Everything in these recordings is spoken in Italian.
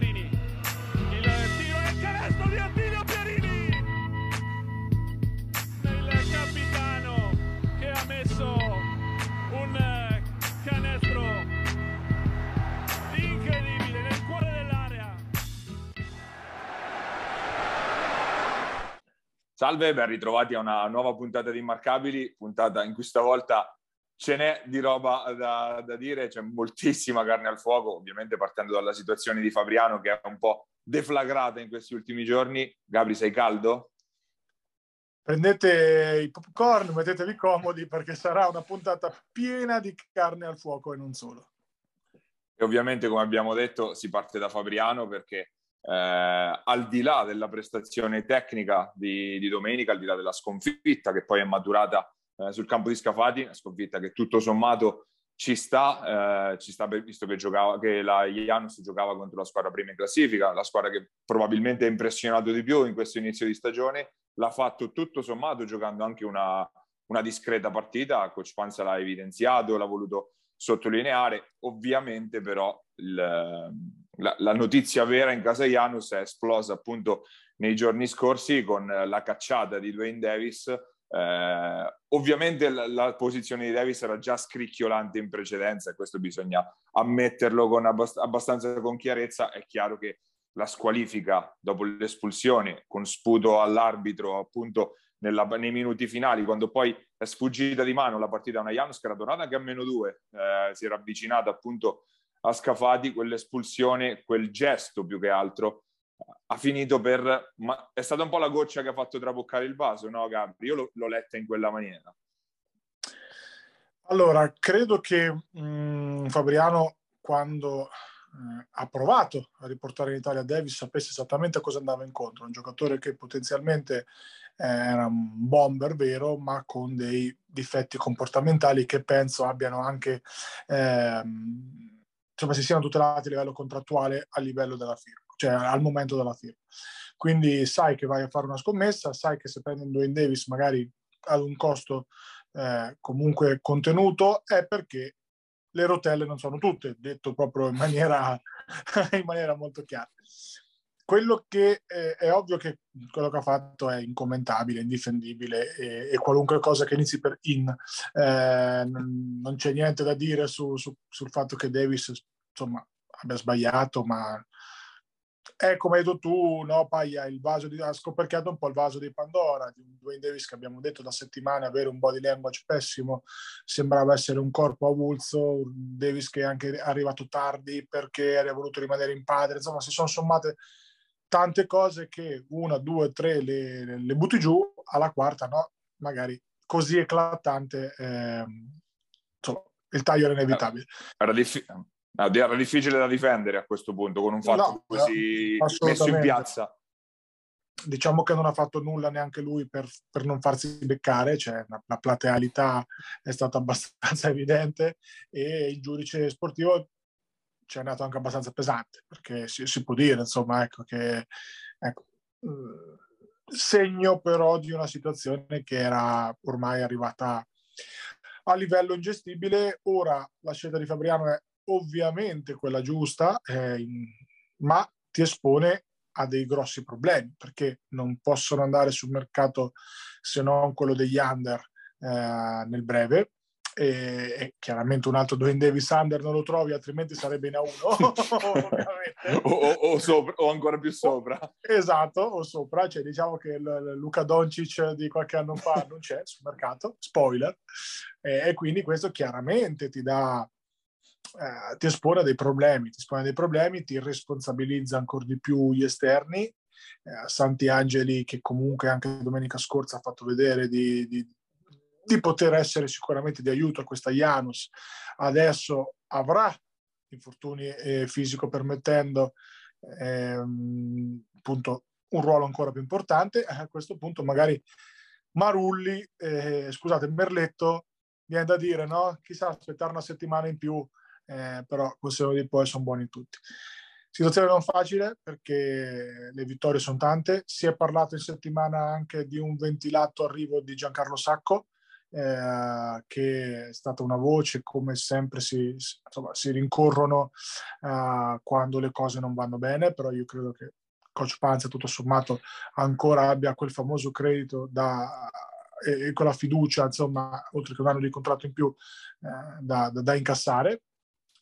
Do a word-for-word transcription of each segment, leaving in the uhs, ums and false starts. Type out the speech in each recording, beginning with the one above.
Pierini. Il tiro e il canestro di Attilio Pierini. Il capitano che ha messo un canestro incredibile nel cuore dell'area. Salve, ben ritrovati a una nuova puntata di Immarcabili, puntata in cui stavolta ce n'è di roba da, da dire, c'è moltissima carne al fuoco, ovviamente partendo dalla situazione di Fabriano che è un po' deflagrata in questi ultimi giorni. Gabri, sei caldo? Prendete i popcorn, mettetevi comodi perché sarà una puntata piena di carne al fuoco e non solo. E ovviamente, come abbiamo detto, si parte da Fabriano perché eh, al di là della prestazione tecnica di, di domenica, al di là della sconfitta che poi è maturata sul campo di Scafati, una sconfitta che tutto sommato ci sta, eh, ci sta visto che, giocava, che la Janus giocava contro la squadra prima in classifica, la squadra che probabilmente ha impressionato di più in questo inizio di stagione, l'ha fatto tutto sommato giocando anche una, una discreta partita. Coach Panza l'ha evidenziato, l'ha voluto sottolineare. Ovviamente però il, la, la notizia vera in casa Janus è esplosa appunto nei giorni scorsi con la cacciata di Dwayne Davis. Eh, ovviamente la, la posizione di Davis era già scricchiolante in precedenza e questo bisogna ammetterlo con abbast- abbastanza con chiarezza. È chiaro che la squalifica dopo l'espulsione con sputo all'arbitro appunto nella, nei minuti finali, quando poi è sfuggita di mano la partita a una Janus che era tornata anche a meno due, eh, si era avvicinata appunto a Scafati, quell'espulsione, quel gesto più che altro ha finito per... Ma è stata un po' la goccia che ha fatto traboccare il vaso, no Gabri? Io l'ho, l'ho letta in quella maniera. Allora, credo che mh, Fabriano, quando eh, ha provato a riportare in Italia Davis, sapesse esattamente a cosa andava incontro. Un giocatore che potenzialmente eh, era un bomber vero, ma con dei difetti comportamentali che penso abbiano anche... Eh, insomma, si siano tutelati a livello contrattuale, a livello della firma. Cioè al momento della firma. Quindi sai che vai a fare una scommessa, sai che se prendi un Dwayne Davis magari ad un costo eh, comunque contenuto, è perché le rotelle non sono tutte, detto proprio in maniera, in maniera molto chiara. Quello che eh, è ovvio che quello che ha fatto è incommentabile, indifendibile e, e qualunque cosa che inizi per in. Eh, non, non c'è niente da dire su, su, sul fatto che Davis insomma abbia sbagliato, ma è come hai detto tu, no, Paglia, il vaso di, ha scoperchiato un po' il vaso di Pandora, di un Dwayne Davis che abbiamo detto da settimane avere un body language pessimo, sembrava essere un corpo avulso, un Davis che è anche arrivato tardi perché era voluto rimanere in padre, insomma si sono sommate tante cose che una, due, tre le, le butti giù, alla quarta no, magari così eclatante, eh, insomma, il taglio era inevitabile. Era difficile. No, era difficile da difendere a questo punto con un fatto no, così messo in piazza. Diciamo che non ha fatto nulla neanche lui per, per non farsi beccare, cioè la, la platealità è stata abbastanza evidente e il giudice sportivo ci è andato anche abbastanza pesante, perché si, si può dire insomma ecco che ecco, segno però di una situazione che era ormai arrivata a livello ingestibile. Ora la scelta di Fabriano è ovviamente quella giusta, eh, ma ti espone a dei grossi problemi perché non possono andare sul mercato se non quello degli under eh, nel breve e, e chiaramente un altro Dwayne Davis under non lo trovi, altrimenti sarebbe in A uno o, o, o, sopra, o ancora più sopra, esatto, o sopra, cioè diciamo che il, il Luca Doncic di qualche anno fa non c'è sul mercato, spoiler, eh, e quindi questo chiaramente ti dà Eh, ti espone a dei problemi, ti espone a dei problemi, ti responsabilizza ancora di più gli esterni. Eh, Santangeli, che comunque anche domenica scorsa ha fatto vedere di, di, di poter essere sicuramente di aiuto a questa Janus, adesso avrà infortuni eh, fisico permettendo ehm, appunto un ruolo ancora più importante. A questo punto magari Marulli, eh, scusate, Merletto, viene da dire, no? Chissà, aspettare una settimana in più. Eh, però questo di poi sono buoni tutti. Situazione non facile perché le vittorie sono tante. Si è parlato in settimana anche di un ventilato arrivo di Giancarlo Sacco, eh, che è stata una voce, come sempre si, insomma, si rincorrono eh, quando le cose non vanno bene, però io credo che Coach Panza tutto sommato ancora abbia quel famoso credito da... e con la fiducia, insomma, oltre che un anno di contratto in più eh, da, da, da incassare,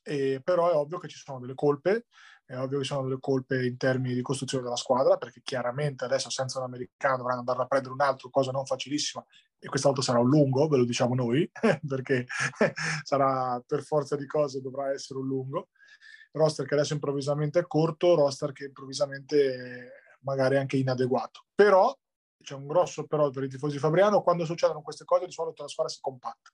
e, però è ovvio che ci sono delle colpe, è ovvio che ci sono delle colpe in termini di costruzione della squadra, perché chiaramente adesso senza un americano dovranno andare a prendere un altro, cosa non facilissima, e questa volta sarà un lungo, ve lo diciamo noi, perché sarà per forza di cose, dovrà essere un lungo, roster che adesso improvvisamente è corto, roster che improvvisamente magari è anche inadeguato, però c'è un grosso però per i tifosi Fabriano. Quando succedono queste cose di solito la squadra si compatta,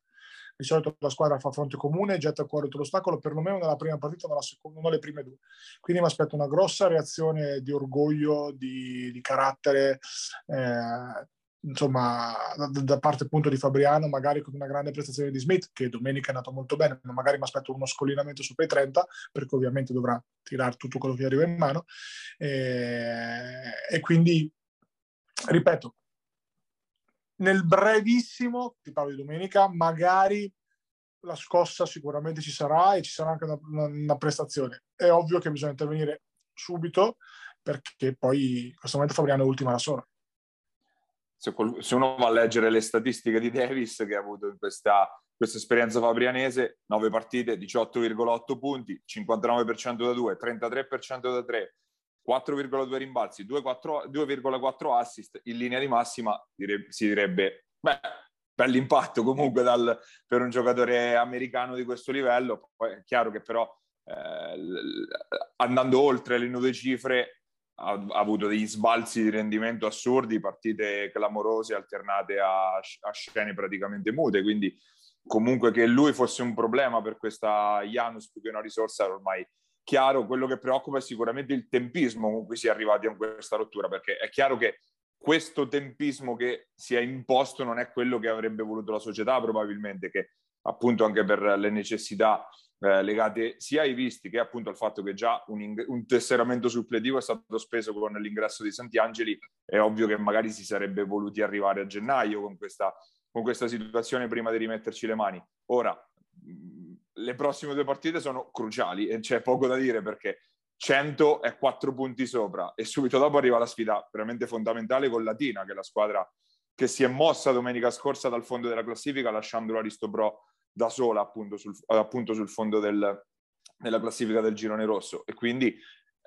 di solito la squadra fa fronte comune, getta il cuore dell'ostacolo, perlomeno nella prima partita, nella seconda, non le prime due, quindi mi aspetto una grossa reazione di orgoglio, di, di carattere, eh, insomma da, da parte appunto di Fabriano, magari con una grande prestazione di Smith, che domenica è andato molto bene, ma magari mi aspetto uno scollinamento sopra i trenta, perché ovviamente dovrà tirare tutto quello che arriva in mano, eh, e quindi ripeto, nel brevissimo, ti parlo di domenica, magari la scossa sicuramente ci sarà e ci sarà anche una, una prestazione. È ovvio che bisogna intervenire subito, perché poi in questo momento Fabriano è ultima la sola. Se, qual- se uno va a leggere le statistiche di Davis, che ha avuto in questa, questa esperienza fabrianese, nove partite, diciotto virgola otto punti, cinquantanove per cento da due, trentatré per cento da tre, quattro virgola due rimbalzi, due virgola quattro assist, in linea di massima dire, si direbbe, beh, bell'impatto comunque dal, per un giocatore americano di questo livello. Poi è chiaro che però eh, andando oltre le nuove cifre ha, ha avuto degli sbalzi di rendimento assurdi, partite clamorose alternate a, a scene praticamente mute, quindi comunque che lui fosse un problema per questa Janus più che una risorsa ormai chiaro. Quello che preoccupa è sicuramente il tempismo con cui si è arrivati a questa rottura, perché è chiaro che questo tempismo che si è imposto non è quello che avrebbe voluto la società, probabilmente, che appunto anche per le necessità eh, legate sia ai visti che appunto al fatto che già un, ing- un tesseramento suppletivo è stato speso con l'ingresso di Sant'Angeli, è ovvio che magari si sarebbe voluti arrivare a gennaio con questa, con questa situazione prima di rimetterci le mani. Ora, le prossime due partite sono cruciali e c'è poco da dire, perché cento è quattro punti sopra e subito dopo arriva la sfida veramente fondamentale con Latina, che è la squadra che si è mossa domenica scorsa dal fondo della classifica, lasciando l'Aristopro da sola appunto sul, appunto sul fondo del, della classifica del girone rosso, e quindi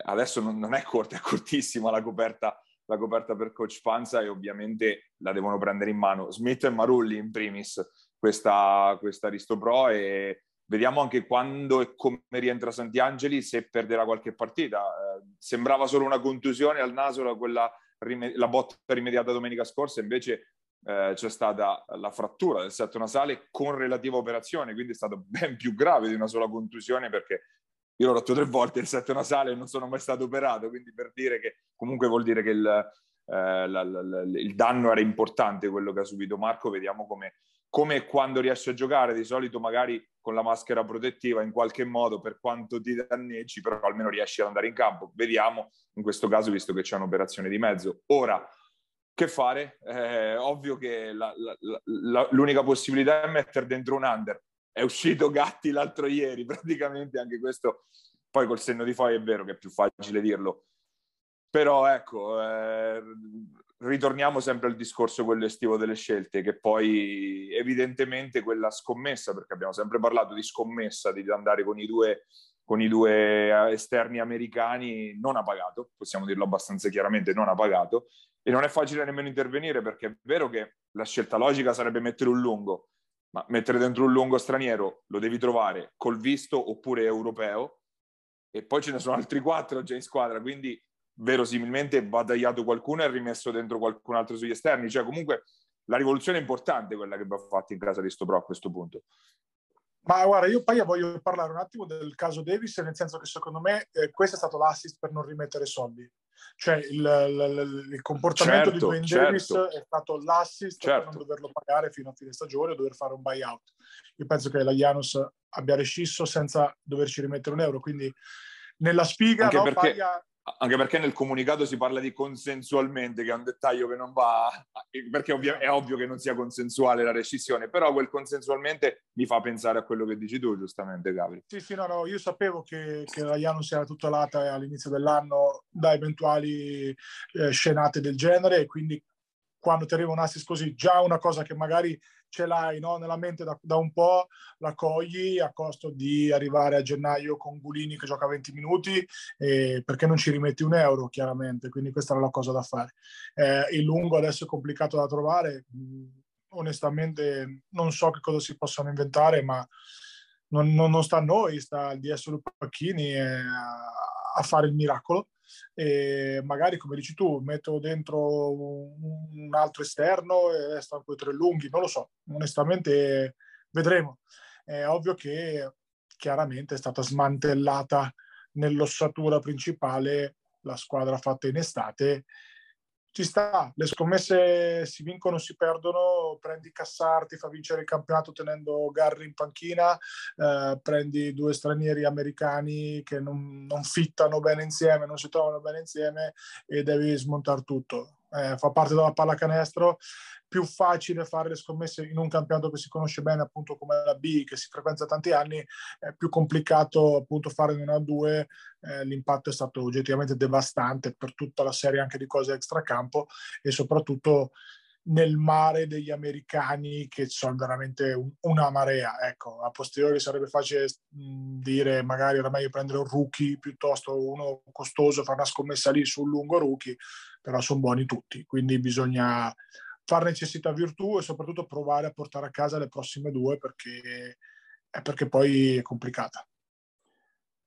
adesso non, non è corta, è cortissima la coperta, la coperta per Coach Panza, e ovviamente la devono prendere in mano Smith e Marulli in primis questa, questa Aristopro, e vediamo anche quando e come rientra Sant'Angeli, se perderà qualche partita. Eh, sembrava solo una contusione al naso la, quella rime- la botta rimediata domenica scorsa, invece eh, c'è stata la frattura del setto nasale con relativa operazione, quindi è stato ben più grave di una sola contusione, perché io l'ho rotto tre volte il setto nasale e non sono mai stato operato, quindi per dire che comunque vuol dire che il, eh, la, la, la, il danno era importante quello che ha subito Marco. Vediamo come... come quando riesci a giocare, di solito magari con la maschera protettiva in qualche modo, per quanto ti danneggi, però almeno riesci ad andare in campo. Vediamo in questo caso, visto che c'è un'operazione di mezzo. Ora, che fare? Eh, ovvio che la, la, la, l'unica possibilità è mettere dentro un under. È uscito Gatti l'altro ieri, praticamente anche questo. Poi col senno di poi è vero che è più facile dirlo. Però ecco... Eh, ritorniamo sempre al discorso quello estivo delle scelte, che poi evidentemente quella scommessa, perché abbiamo sempre parlato di scommessa, di andare con i due, con i due esterni americani, non ha pagato, possiamo dirlo abbastanza chiaramente, non ha pagato, e non è facile nemmeno intervenire, perché è vero che la scelta logica sarebbe mettere un lungo, ma mettere dentro un lungo straniero lo devi trovare col visto oppure europeo, e poi ce ne sono altri quattro già in squadra, quindi verosimilmente va tagliato qualcuno e rimesso dentro qualcun altro sugli esterni. Cioè comunque la rivoluzione è importante quella che va fatta in casa di Stopro a questo punto. Ma guarda, io poi voglio parlare un attimo del caso Davis, nel senso che secondo me eh, questo è stato l'assist per non rimettere soldi, cioè il, il, il comportamento certo, di Dwayne certo. Davis è stato l'assist certo. per non doverlo pagare fino a fine stagione o dover fare un buyout. Io penso che la Janus abbia rescisso senza doverci rimettere un euro, quindi nella sfiga no, perché... paga anche perché nel comunicato si parla di consensualmente, che è un dettaglio che non va, perché è ovvio che non sia consensuale la rescissione, però quel consensualmente mi fa pensare a quello che dici tu giustamente, Gabri. Sì, sì, no, no, io sapevo che, che la Janus era tutelata all'inizio dell'anno da eventuali eh, scenate del genere, e quindi quando ti arriva un assist così, già una cosa che magari ce l'hai, no, nella mente da, da un po', la cogli a costo di arrivare a gennaio con Gulini che gioca venti minuti, eh, perché non ci rimetti un euro chiaramente, quindi questa era la cosa da fare. Eh, il lungo adesso è complicato da trovare, onestamente non so che cosa si possono inventare, ma non, non, non sta a noi, sta al D S Luca Pacchini eh, a fare il miracolo. E magari, come dici tu, metto dentro un altro esterno e restano quei tre lunghi, non lo so, onestamente vedremo. È ovvio che chiaramente è stata smantellata nell'ossatura principale la squadra fatta in estate. Ci sta, le scommesse si vincono, si perdono, prendi Cassarti, fa vincere il campionato tenendo Garri in panchina, eh, prendi due stranieri americani che non, non fittano bene insieme, non si trovano bene insieme e devi smontare tutto. Eh, fa parte della pallacanestro, più facile fare le scommesse in un campionato che si conosce bene, appunto come la B, che si frequenza tanti anni, è più complicato appunto fare in una due. Eh, l'impatto è stato oggettivamente devastante per tutta la serie anche di cose extracampo e soprattutto nel mare degli americani, che sono veramente un, una marea. Ecco, a posteriori sarebbe facile mh, dire magari era meglio prendere un rookie piuttosto uno costoso, fare una scommessa lì sul lungo rookie, però sono buoni tutti, quindi bisogna far necessità virtù e soprattutto provare a portare a casa le prossime due, perché, è perché poi è complicata.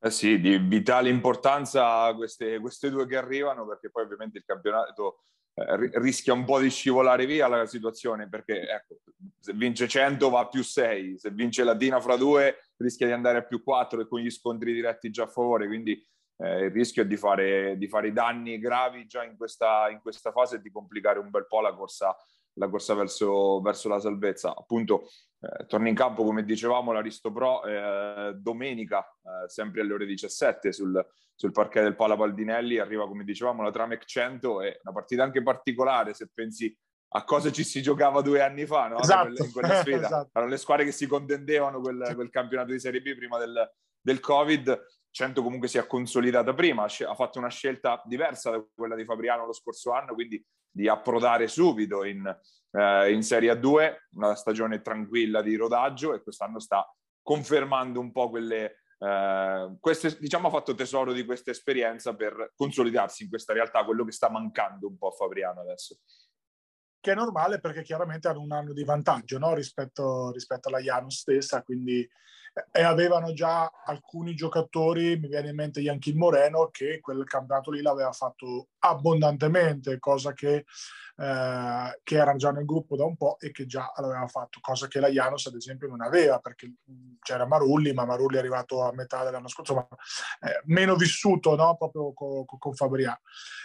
Eh sì, di vitale importanza queste, queste due che arrivano, perché poi ovviamente il campionato rischia un po' di scivolare via la situazione, perché ecco, se vince cento va a più sei, se vince Latina fra due rischia di andare a più quattro e con gli scontri diretti già a favore, quindi eh, il rischio è di fare, di fare danni gravi già in questa, in questa fase e di complicare un bel po' la corsa, la corsa verso, verso la salvezza. Appunto eh, torna in campo, come dicevamo, l'Aristo Pro eh, domenica eh, sempre alle ore diciassette sul sul parquet del Pala Paldinelli. Arriva, come dicevamo, la Tramec cento, è una partita anche particolare se pensi a cosa ci si giocava due anni fa, no? Esatto. In quella sfida esatto. Erano le squadre che si contendevano quel, quel campionato di Serie B prima del, del Covid. Cento comunque si è consolidata prima, ha fatto una scelta diversa da quella di Fabriano lo scorso anno, quindi di approdare subito in, eh, in Serie A due, una stagione tranquilla di rodaggio, e quest'anno sta confermando un po' quelle... Uh, queste, diciamo, ha fatto tesoro di questa esperienza per consolidarsi in questa realtà, quello che sta mancando un po' a Fabriano adesso, che è normale perché chiaramente hanno un anno di vantaggio, no? rispetto, rispetto alla Janus stessa, quindi e avevano già alcuni giocatori, mi viene in mente Yankin Moreno, che quel campionato lì l'aveva fatto abbondantemente, cosa che, eh, che era già nel gruppo da un po' e che già l'aveva fatto, cosa che la Janus ad esempio non aveva, perché c'era Marulli, ma Marulli è arrivato a metà dell'anno scorso, ma eh, meno vissuto, no? Proprio con, con Fabriano.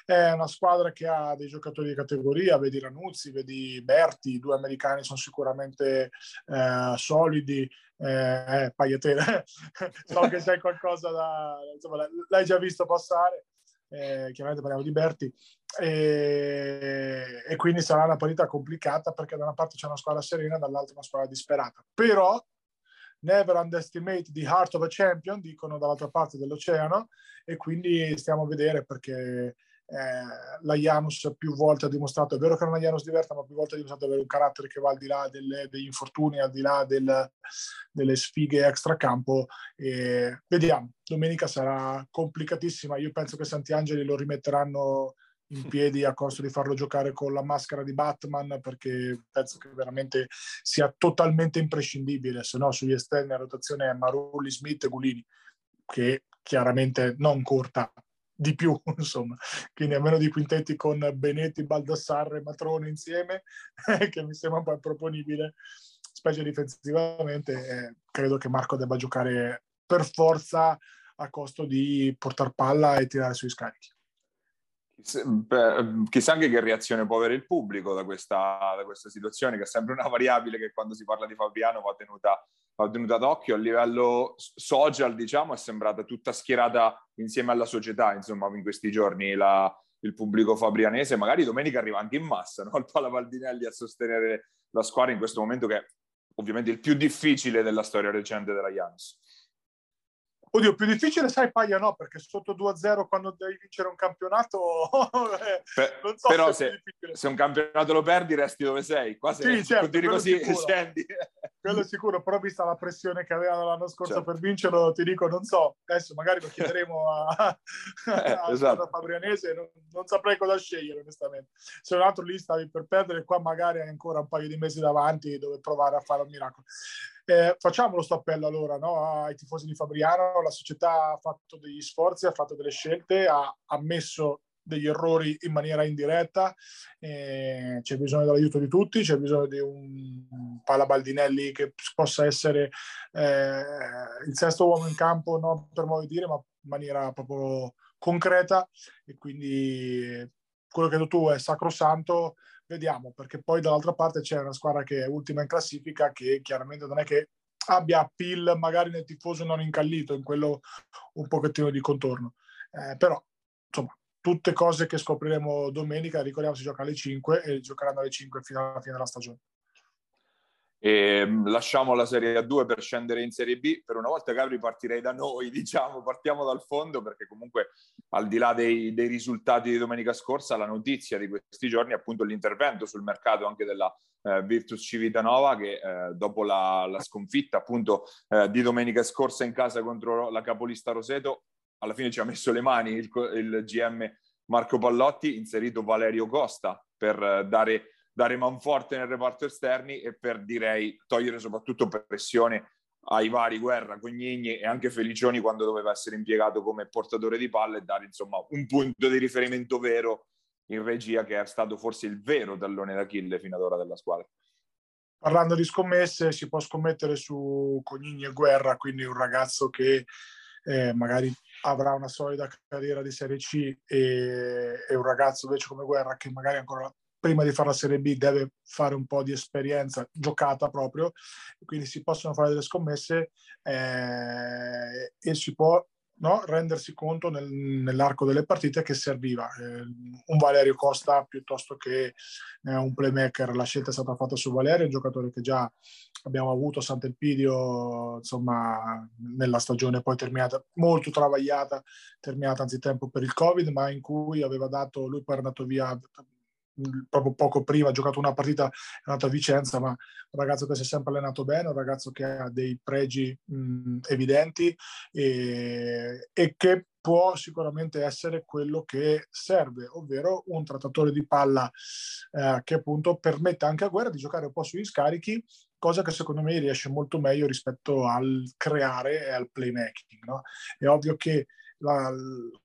È una squadra che ha dei giocatori di categoria, vedi Ranuzzi, vedi Berti, i due americani sono sicuramente eh, solidi. Eh, eh, Pagliatele, so che c'è qualcosa da, insomma, l'hai già visto passare, eh, chiaramente parliamo di Berti, e, e quindi sarà una partita complicata, perché da una parte c'è una squadra serena, dall'altra una squadra disperata, però never underestimate the heart of a champion, dicono dall'altra parte dell'oceano, e quindi stiamo a vedere, perché Eh, la Janus più volte ha dimostrato, è vero che non è una Janus diversa, ma più volte ha dimostrato di avere un carattere che va al di là delle, degli infortuni, al di là del, delle sfighe extracampo. E vediamo, domenica sarà complicatissima. Io penso che Sant'Angeli lo rimetteranno in piedi a costo di farlo giocare con la maschera di Batman, perché penso che veramente sia totalmente imprescindibile, se no sugli esterni a rotazione è Marulli, Smith e Gulini, che chiaramente non corta di più, insomma, quindi a meno di quintetti con Benetti, Baldassarre e Matrone insieme, che mi sembra un po' improponibile, specie difensivamente, eh, credo che Marco debba giocare per forza a costo di portar palla e tirare sui scarichi. Beh, chissà anche che reazione può avere il pubblico da questa, da questa situazione, che è sempre una variabile che quando si parla di Fabriano va tenuta, va tenuta d'occhio. A livello social, diciamo, è sembrata tutta schierata insieme alla società, insomma, in questi giorni la, il pubblico fabrianese. Magari domenica arriva anche in massa, no? Il Pala Valdinelli a sostenere la squadra in questo momento, che è ovviamente il più difficile della storia recente della Janus. Oddio, più difficile, sai, Paglia, no, perché sotto due a zero quando devi vincere un campionato per, non so, però se, è se un campionato lo perdi resti dove sei, qua se sì, certo, continui così sicuro. Scendi, quello è sicuro, però vista la pressione che avevano l'anno scorso, certo, per vincerlo, ti dico, non so, adesso magari lo chiederemo a, eh, a, esatto, a Fabrianese, non, non saprei cosa scegliere onestamente, se un altro lì stavi per perdere, qua magari hai ancora un paio di mesi davanti dove provare a fare un miracolo. Eh, facciamo lo sto appello allora, no, ai tifosi di Fabriano. La società ha fatto degli sforzi, ha fatto delle scelte, ha ammesso degli errori in maniera indiretta, eh, c'è bisogno dell'aiuto di tutti, c'è bisogno di un Pala Valdinelli che possa essere eh, il sesto uomo in campo, non per modo di dire, ma in maniera proprio concreta, e quindi quello che hai detto tu è sacrosanto. Vediamo, perché poi dall'altra parte c'è una squadra che è ultima in classifica, che chiaramente non è che abbia appeal magari nel tifoso non incallito, in quello un pochettino di contorno. Eh, però, insomma, tutte cose che scopriremo domenica. Ricordiamo, si gioca alle cinque e giocheranno alle cinque fino alla fine della stagione. E lasciamo la Serie A due per scendere in Serie B. Per una volta, Gabri, partirei da noi, diciamo, partiamo dal fondo, perché comunque al di là dei, dei risultati di domenica scorsa, la notizia di questi giorni è appunto l'intervento sul mercato anche della eh, Virtus Civitanova, che eh, dopo la, la sconfitta appunto eh, di domenica scorsa in casa contro la capolista Roseto, alla fine ci ha messo le mani il, il G M Marco Pallotti, inserito Valerio Costa per eh, dare dare manforte nel reparto esterni e per, direi, togliere soprattutto pressione ai vari Guerra, Cognini e anche Felicioni quando doveva essere impiegato come portatore di palla, e dare insomma un punto di riferimento vero in regia, che è stato forse il vero tallone d'Achille fino ad ora della squadra. Parlando di scommesse, si può scommettere su Cognini e Guerra, quindi un ragazzo che eh, magari avrà una solida carriera di Serie C, e, e un ragazzo invece come Guerra che magari ancora prima di fare la Serie B deve fare un po' di esperienza giocata proprio, quindi si possono fare delle scommesse eh, e si può, no, rendersi conto nel, nell'arco delle partite che serviva eh, un Valerio Costa piuttosto che eh, un playmaker. La scelta è stata fatta su Valerio, un giocatore che già abbiamo avuto a Sant'Elpidio, insomma, nella stagione poi terminata, molto travagliata, terminata anzitempo per il Covid, ma in cui aveva dato, lui poi era andato via proprio poco prima, ha giocato una partita, è andato a Vicenza, ma un ragazzo che si è sempre allenato bene, un ragazzo che ha dei pregi mh, evidenti e, e che può sicuramente essere quello che serve, ovvero un trattatore di palla eh, che appunto permetta anche a Guerra di giocare un po' sugli scarichi, cosa che secondo me riesce molto meglio rispetto al creare e al playmaking, no? È ovvio che la,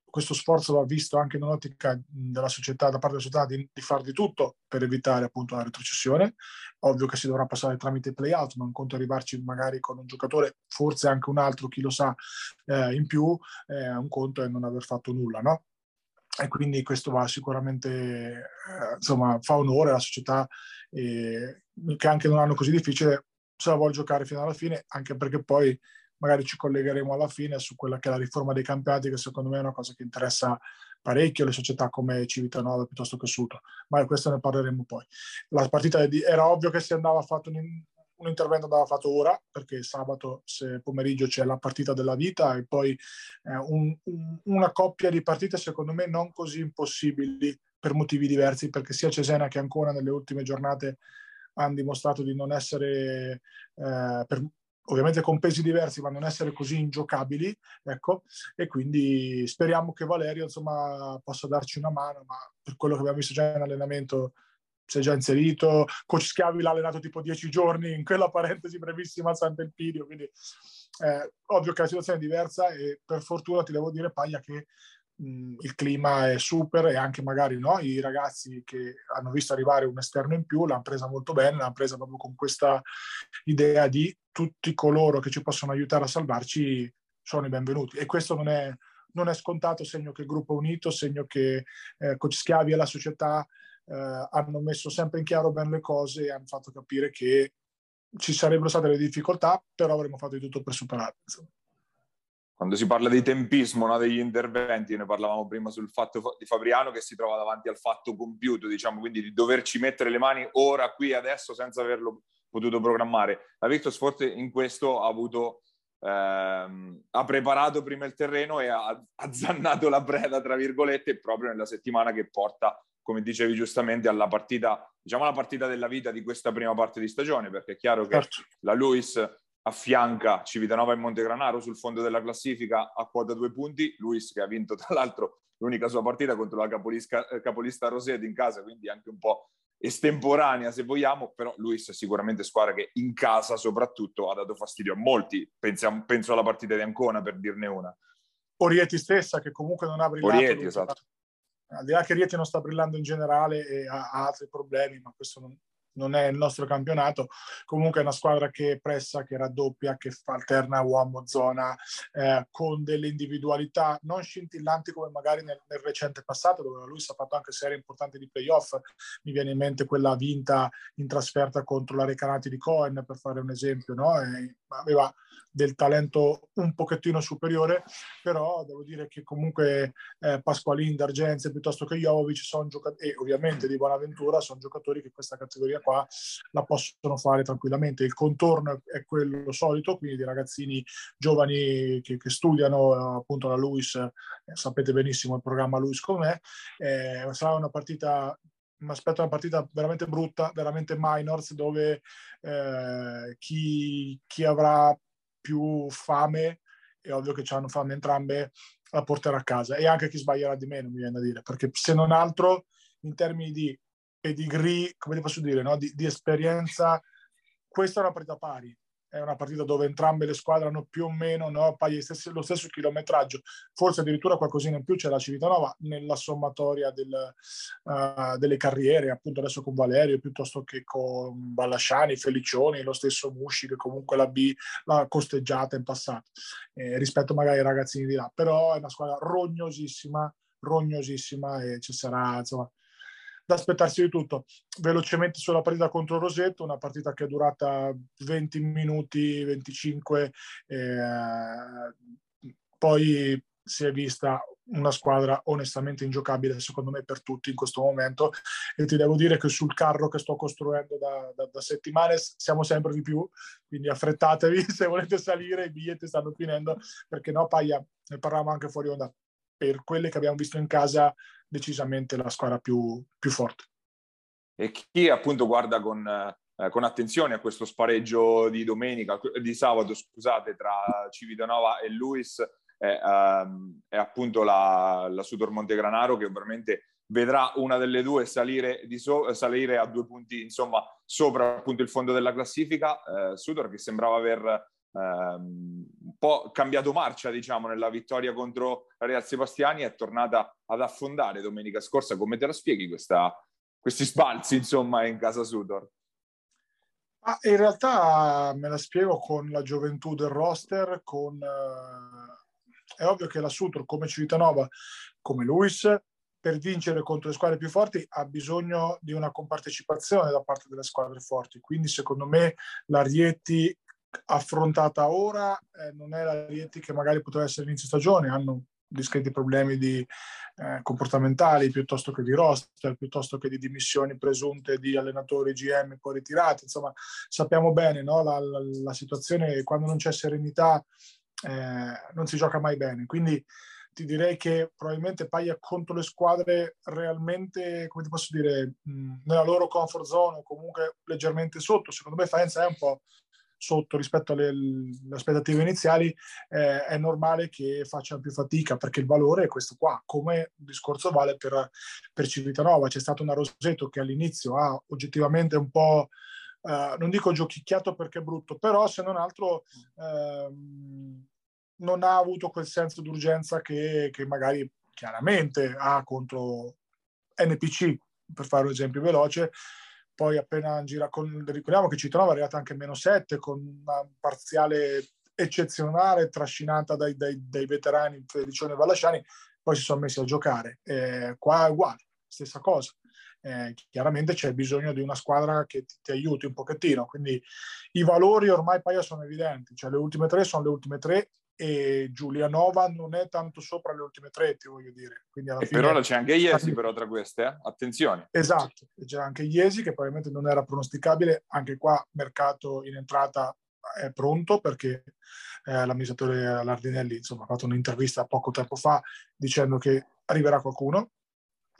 questo sforzo va visto anche in un'ottica della società, da parte della società, di, di far di tutto per evitare appunto la retrocessione. Ovvio che si dovrà passare tramite play-out, ma non conto arrivarci magari con un giocatore, forse anche un altro, chi lo sa, eh, in più, eh, un conto è non aver fatto nulla, no? E quindi questo va sicuramente, eh, insomma, fa onore alla società, eh, che anche in un anno così difficile se la vuole giocare fino alla fine, anche perché poi magari ci collegheremo alla fine su quella che è la riforma dei campionati, che secondo me è una cosa che interessa parecchio le società come Civitanova piuttosto che Sutor, ma questo ne parleremo poi. La partita di, era ovvio che si andava fatto un, un intervento andava fatto ora, perché sabato se pomeriggio c'è la partita della vita, e poi eh, un, un, una coppia di partite secondo me non così impossibili per motivi diversi, perché sia Cesena che Ancona nelle ultime giornate hanno dimostrato di non essere eh, per, ovviamente con pesi diversi, ma non essere così ingiocabili, ecco, e quindi speriamo che Valerio, insomma, possa darci una mano, ma per quello che abbiamo visto già in allenamento si è già inserito, coach Schiavi l'ha allenato tipo dieci giorni in quella parentesi brevissima a Sant'Elpidio, quindi eh, ovvio che la situazione è diversa, e per fortuna ti devo dire, Paglia, che mh, il clima è super, e anche magari, no, i ragazzi che hanno visto arrivare un esterno in più l'hanno presa molto bene, l'hanno presa proprio con questa idea di tutti coloro che ci possono aiutare a salvarci sono i benvenuti, e questo non è non è scontato, segno che il gruppo è unito, segno che eh, coach Schiavi e la società eh, hanno messo sempre in chiaro ben le cose e hanno fatto capire che ci sarebbero state le difficoltà, però avremmo fatto di tutto per superarle. Quando si parla di tempismo, no, degli interventi, ne parlavamo prima sul fatto di Fabriano che si trova davanti al fatto compiuto, diciamo, quindi di doverci mettere le mani ora, qui, adesso, senza averlo potuto programmare. La Virtus forse in questo ha avuto... Ehm, ha preparato prima il terreno e ha azzannato la preda, tra virgolette, proprio nella settimana che porta, come dicevi giustamente, alla partita, diciamo la partita della vita di questa prima parte di stagione, perché è chiaro che la Luis affianca Civitanova e Montegranaro sul fondo della classifica a quota due punti. Luis che ha vinto tra l'altro l'unica sua partita contro la capolista, capolista Roseto in casa, quindi anche un po' estemporanea se vogliamo, però Luis è sicuramente squadra che in casa soprattutto ha dato fastidio a molti, pensiamo, penso alla partita di Ancona per dirne una, o Rieti stessa che comunque non ha brillato. Rieti, esatto. Al di là che Rieti non sta brillando in generale e ha, ha altri problemi, ma questo non, non è il nostro campionato. Comunque è una squadra che pressa, che raddoppia, che alterna uomo-zona eh, con delle individualità non scintillanti come magari nel, nel recente passato, dove lui ha fatto anche serie importanti di playoff. Mi viene in mente quella vinta in trasferta contro la Recanati di Cohen, per fare un esempio, no? E aveva del talento un pochettino superiore, però devo dire che comunque eh, Pasqualin, D'Argenze piuttosto che Jovovic sono giocatori, e ovviamente di Buonaventura, sono giocatori che questa categoria qua la possono fare tranquillamente. Il contorno è quello solito, quindi di ragazzini giovani che, che studiano appunto la Luis, eh, sapete benissimo il programma Luis com'è. Eh, sarà una partita, mi aspetto una partita veramente brutta, veramente minors, dove eh, chi, chi avrà più fame, è ovvio che ci hanno fame entrambe, la porterà a casa, e anche chi sbaglierà di meno, mi viene da dire, perché se non altro in termini di pedigree, come ti posso dire, no? di, di esperienza, questa è una partita pari, è una partita dove entrambe le squadre hanno più o meno, no, stessi, lo stesso chilometraggio, forse addirittura qualcosina in più c'è la Civitanova nella sommatoria del, uh, delle carriere, appunto adesso con Valerio piuttosto che con Ballasciani, Felicioni, lo stesso Musci che comunque la B l'ha costeggiata in passato, eh, rispetto magari ai ragazzini di là, però è una squadra rognosissima, rognosissima e ci sarà, insomma, da aspettarsi di tutto. Velocemente sulla partita contro Roseto, una partita che è durata venti minuti, venticinque, eh, poi si è vista una squadra onestamente ingiocabile secondo me per tutti in questo momento, e ti devo dire che sul carro che sto costruendo da, da, da settimane siamo sempre di più, quindi affrettatevi se volete salire, i biglietti stanno finendo, perché no, Paglia, ne parlavamo anche fuori onda, per quelle che abbiamo visto in casa decisamente la squadra più, più forte. E chi appunto guarda con, eh, con attenzione a questo spareggio di domenica, di sabato scusate, tra Civitanova e Luis eh, ehm, è appunto la, la Sutor Montegranaro, che ovviamente vedrà una delle due salire, di so salire a due punti insomma sopra appunto il fondo della classifica. eh, Sutor che sembrava aver Um, un po' cambiato marcia diciamo nella vittoria contro la Real Sebastiani, è tornata ad affondare domenica scorsa. Come te la spieghi questa, questi sbalzi insomma in casa Sudor? Ah, in realtà me la spiego con la gioventù del roster, con eh, è ovvio che la Sudor, come Civitanova, come Luis, per vincere contro le squadre più forti ha bisogno di una compartecipazione da parte delle squadre forti, quindi secondo me la Rieti affrontata ora eh, non è la Rieti che magari poteva essere inizio stagione. Hanno discreti problemi di, eh, comportamentali piuttosto che di roster, piuttosto che di dimissioni presunte di allenatori, G M poi ritirati, insomma sappiamo bene, no? la, la, la situazione, quando non c'è serenità eh, non si gioca mai bene, quindi ti direi che probabilmente Paglia contro le squadre realmente, come ti posso dire, mh, nella loro comfort zone o comunque leggermente sotto, secondo me Faenza è un po' sotto rispetto alle, alle aspettative iniziali, eh, è normale che facciano più fatica, perché il valore è questo qua, come il discorso vale per, per Civitanova. C'è stata una Roseto che all'inizio ha oggettivamente un po', eh, non dico giochicchiato perché è brutto, però se non altro eh, non ha avuto quel senso d'urgenza che, che magari chiaramente ha contro N P C, per fare un esempio veloce. Poi appena gira, con, ricordiamo che Civitanova è arrivata anche a meno sette con una parziale eccezionale, trascinata dai, dai, dai veterani Felicioni e Vallasciani, poi si sono messi a giocare. Eh, qua è uguale, stessa cosa. Eh, chiaramente c'è bisogno di una squadra che ti, ti aiuti un pochettino, quindi i valori ormai Paia sono evidenti, cioè le ultime tre sono le ultime tre e Giulianova non è tanto sopra le ultime tre, ti voglio dire. Quindi alla e fine... per ora c'è anche Jesi, anche... però tra queste, eh? Attenzione. Esatto, c'è anche Jesi che probabilmente non era pronosticabile, anche qua mercato in entrata è pronto, perché eh, l'amministratore Lardinelli insomma ha fatto un'intervista poco tempo fa dicendo che arriverà qualcuno.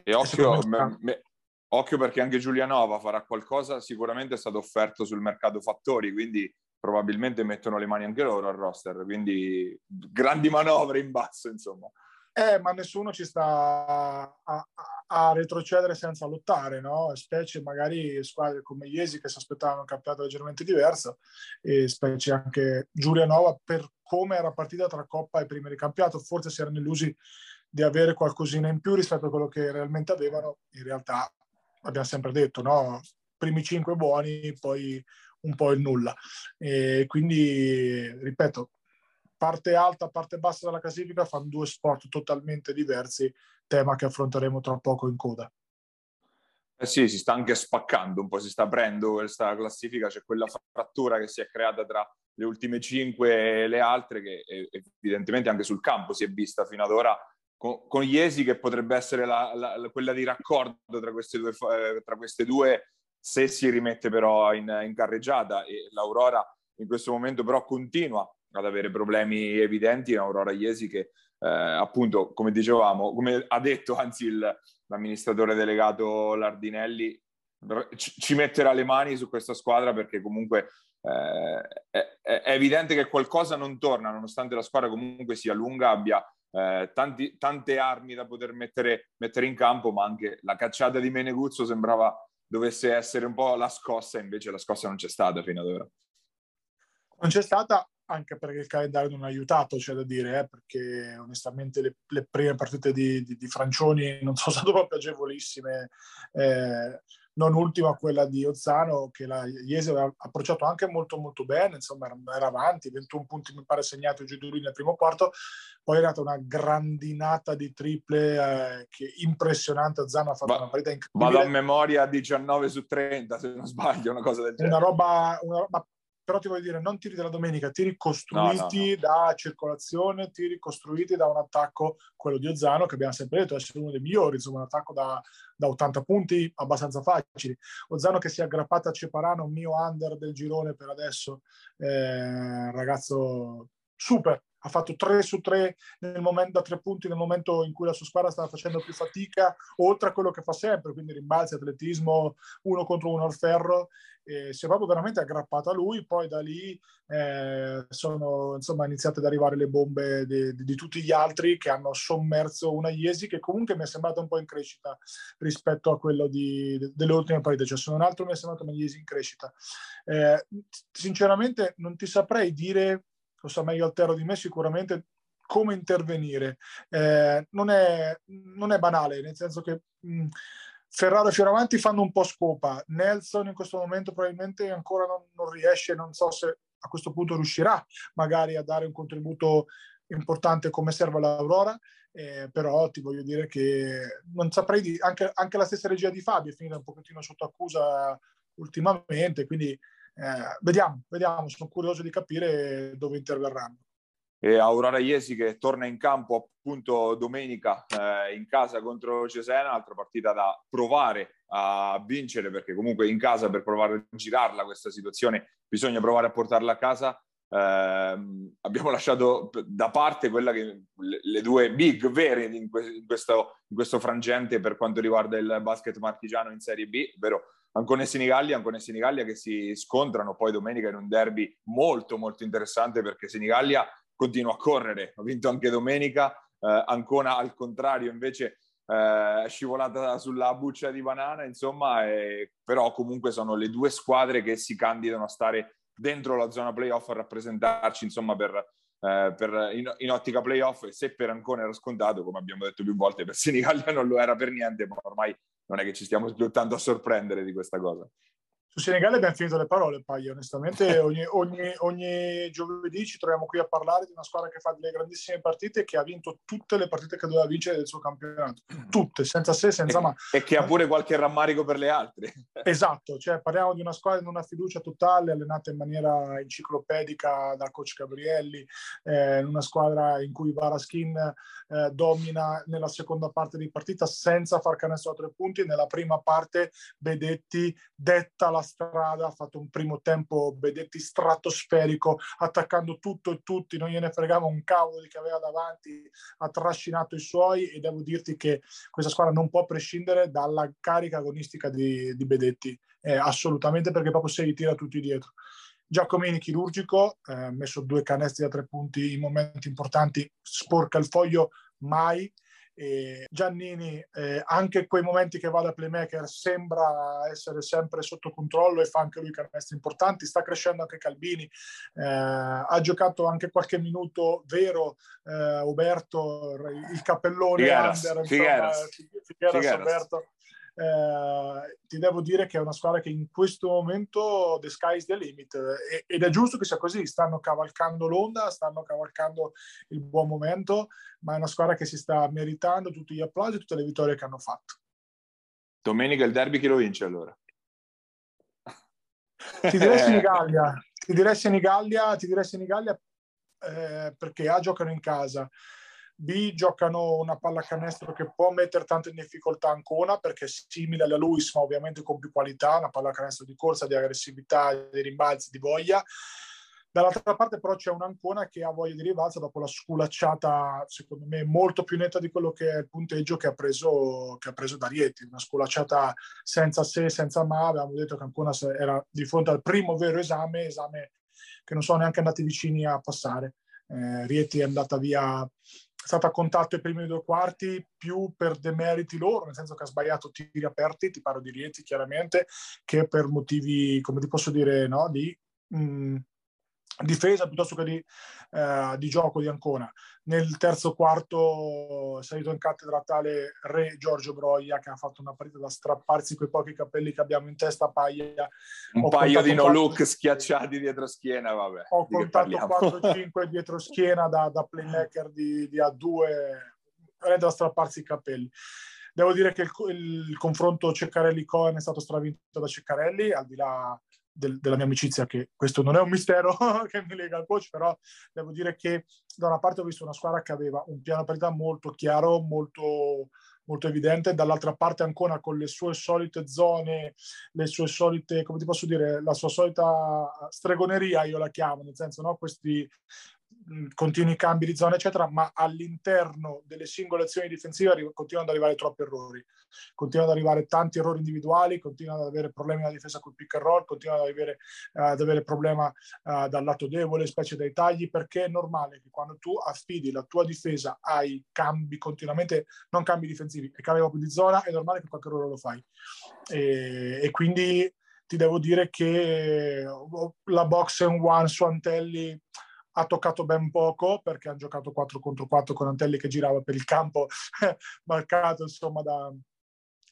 E occhio, e me, me, occhio perché anche Giulianova farà qualcosa, sicuramente è stato offerto sul mercato fattori, quindi probabilmente mettono le mani anche loro al roster, quindi grandi manovre in basso, insomma. Eh, ma nessuno ci sta a, a, a retrocedere senza lottare, no? Specie magari squadre come Jesi che si aspettavano un campionato leggermente diverso, e specie anche Giulianova per come era partita tra Coppa e prima di campionato, forse si erano illusi di avere qualcosina in più rispetto a quello che realmente avevano. In realtà abbiamo sempre detto, no? Primi cinque buoni, poi un po' il nulla, e quindi ripeto, parte alta, parte bassa della classifica fanno due sport totalmente diversi, tema che affronteremo tra poco in coda. Eh sì, si sta anche spaccando un po', si sta aprendo questa classifica, c'è quella frattura che si è creata tra le ultime cinque e le altre, che evidentemente anche sul campo si è vista fino ad ora, con, con Jesi che potrebbe essere la, la, quella di raccordo tra queste due, tra queste due se si rimette però in, in carreggiata. E l'Aurora in questo momento però continua ad avere problemi evidenti, l'Aurora Jesi che eh, appunto, come dicevamo, come ha detto anzi il, l'amministratore delegato Lardinelli, ci metterà le mani su questa squadra, perché comunque eh, è, è evidente che qualcosa non torna, nonostante la squadra comunque sia lunga, abbia Eh, tanti, tante armi da poter mettere, mettere in campo, ma anche la cacciata di Meneguzzo sembrava dovesse essere un po' la scossa, invece la scossa non c'è stata fino ad ora. Non c'è stata, anche perché il calendario non ha aiutato, c'è da dire, eh, perché onestamente le, le prime partite di, di, di Francioni non sono state proprio agevolissime, eh, non ultima quella di Ozzano, che la Jesi aveva approcciato anche molto molto bene, insomma era, era avanti, ventuno punti mi pare segnati Giuduri nel primo quarto, poi è nata una grandinata di triple eh, che impressionante, Ozzano ha fatto Va, una partita incredibile. Vado a memoria diciannove su trenta se non sbaglio, una cosa del genere. Una roba... Una roba però ti voglio dire, non tiri della domenica, tiri costruiti no, no, no. da circolazione, tiri costruiti da un attacco, quello di Ozzano, che abbiamo sempre detto essere uno dei migliori, insomma un attacco da, da ottanta punti abbastanza facili. Ozzano che si è aggrappata a Ceparano, mio under del girone per adesso, eh, ragazzo super, ha fatto tre su tre nel momento, da tre punti nel momento in cui la sua squadra stava facendo più fatica, oltre a quello che fa sempre, quindi rimbalzi, atletismo, uno contro uno al ferro, e si è proprio veramente aggrappata a lui. Poi da lì eh, sono insomma iniziate ad arrivare le bombe di, di, di tutti gli altri, che hanno sommerso una Jesi che comunque mi è sembrata un po' in crescita rispetto a quello di, delle ultime partite, cioè se non altro mi è sembrata una Jesi in crescita. Eh, sinceramente non ti saprei dire, lo sa meglio Altero di me sicuramente, come intervenire. Eh, non, è, non è banale, nel senso che mh, Ferraro e Fioravanti fanno un po' scopa, Nelson in questo momento probabilmente ancora non, non riesce, non so se a questo punto riuscirà magari a dare un contributo importante come serve l'Aurora, eh, però ti voglio dire che non saprei di, anche, anche la stessa regia di Fabio è finita un pochettino sotto accusa ultimamente, quindi Eh, vediamo, vediamo, sono curioso di capire dove interverranno. E Aurora Jesi che torna in campo appunto domenica eh, in casa contro Cesena, altra partita da provare a vincere, perché comunque in casa, per provare a girarla questa situazione bisogna provare a portarla a casa. Eh, abbiamo lasciato da parte quella che le due big vere in questo, in questo frangente per quanto riguarda il basket marchigiano in Serie B, ovvero Ancona e Senigallia, Ancona e Senigallia che si scontrano poi domenica in un derby molto molto interessante, perché Senigallia continua a correre, ha vinto anche domenica, eh, Ancona al contrario invece eh, è scivolata sulla buccia di banana, insomma, eh, però comunque sono le due squadre che si candidano a stare dentro la zona playoff, a rappresentarci insomma per, eh, per in, in ottica playoff, e se per Ancona era scontato, come abbiamo detto più volte, per Senigallia non lo era per niente, ma ormai non è che ci stiamo più tanto a sorprendere di questa cosa. Su Senigallia abbiamo finito le parole, Paglia, onestamente ogni, ogni, ogni giovedì ci troviamo qui a parlare di una squadra che fa delle grandissime partite e che ha vinto tutte le partite che doveva vincere del suo campionato, tutte, senza se, senza ma. E che ha pure qualche rammarico per le altre. Esatto, cioè parliamo di una squadra in una fiducia totale, allenata in maniera enciclopedica da coach Gabrielli, eh, una squadra in cui Varaskin eh, domina nella seconda parte di partita senza far canestro a tre punti, nella prima parte Bedetti detta la strada, ha fatto un primo tempo Bedetti stratosferico, attaccando tutto e tutti, non gliene fregava un cavolo di che aveva davanti, ha trascinato i suoi e devo dirti che questa squadra non può prescindere dalla carica agonistica di, di Bedetti, eh, assolutamente, perché proprio se li tira tutti dietro. Giacomini chirurgico, ha eh, messo due canestri da tre punti in momenti importanti, sporca il foglio mai. E Giannini, eh, anche quei momenti che va da playmaker, sembra essere sempre sotto controllo e fa anche lui canestri importanti. Sta crescendo anche Calbini, eh, ha giocato anche qualche minuto vero eh, Oberto, il cappellone Figueras, under, Figueras, insomma, Figueras, Figueras. Oberto. Eh, ti devo dire che è una squadra che in questo momento the sky is the limit e, ed è giusto che sia così, stanno cavalcando l'onda, stanno cavalcando il buon momento, ma è una squadra che si sta meritando tutti gli applausi e tutte le vittorie che hanno fatto. Domenica il derby chi lo vince allora? Ti direi Senigallia, ti direi Senigallia, ti direi Senigallia eh, perché A giocano in casa, B giocano una pallacanestro che può mettere tanto in difficoltà Ancona perché è simile alla Luis ma ovviamente con più qualità, una pallacanestro di corsa, di aggressività, di rimbalzi, di voglia. Dall'altra parte però c'è un Ancona che ha voglia di rivalsa dopo la sculacciata, secondo me molto più netta di quello che è il punteggio che ha preso, che ha preso da Rieti, una sculacciata senza se, senza ma. Avevamo detto che Ancona era di fronte al primo vero esame, esame che non sono neanche andati vicini a passare. Eh, Rieti è andata via, è stata a contatto i primi due quarti più per demeriti loro, nel senso che ha sbagliato tiri aperti, ti parlo di Rieti chiaramente, che per motivi, come ti posso dire, no, di mh, difesa piuttosto che di, eh, di gioco di Ancona. Nel terzo quarto è salito in cattedra tale Re Giorgio Broglia che ha fatto una partita da strapparsi quei pochi capelli che abbiamo in testa, Paglia. Un ho paio di no look quattro... schiacciati dietro schiena, vabbè. Ho contato quattro cinque dietro schiena da, da playmaker di, di A due, Re da strapparsi i capelli. Devo dire che il, il, il confronto Ceccarelli-Cohen è stato stravinto da Ceccarelli, al di là Del, della mia amicizia, che questo non è un mistero che mi lega al coach, però devo dire che da una parte ho visto una squadra che aveva un piano partita molto chiaro, molto, molto evidente, dall'altra parte Ancona con le sue solite zone, le sue solite, come ti posso dire, la sua solita stregoneria, io la chiamo, nel senso, no, questi continui cambi di zona eccetera, ma all'interno delle singole azioni difensive continuano ad arrivare troppi errori, continuano ad arrivare tanti errori individuali, continuano ad avere problemi nella difesa col pick and roll, continuano ad avere, uh, ad avere problema uh, dal lato debole, specie dai tagli, perché è normale che quando tu affidi la tua difesa ai cambi continuamente, non cambi difensivi e cambi proprio di zona, è normale che qualche errore lo fai e, e quindi ti devo dire che la box and one su Antelli ha toccato ben poco, perché hanno giocato quattro contro quattro con Antelli che girava per il campo marcato insomma da,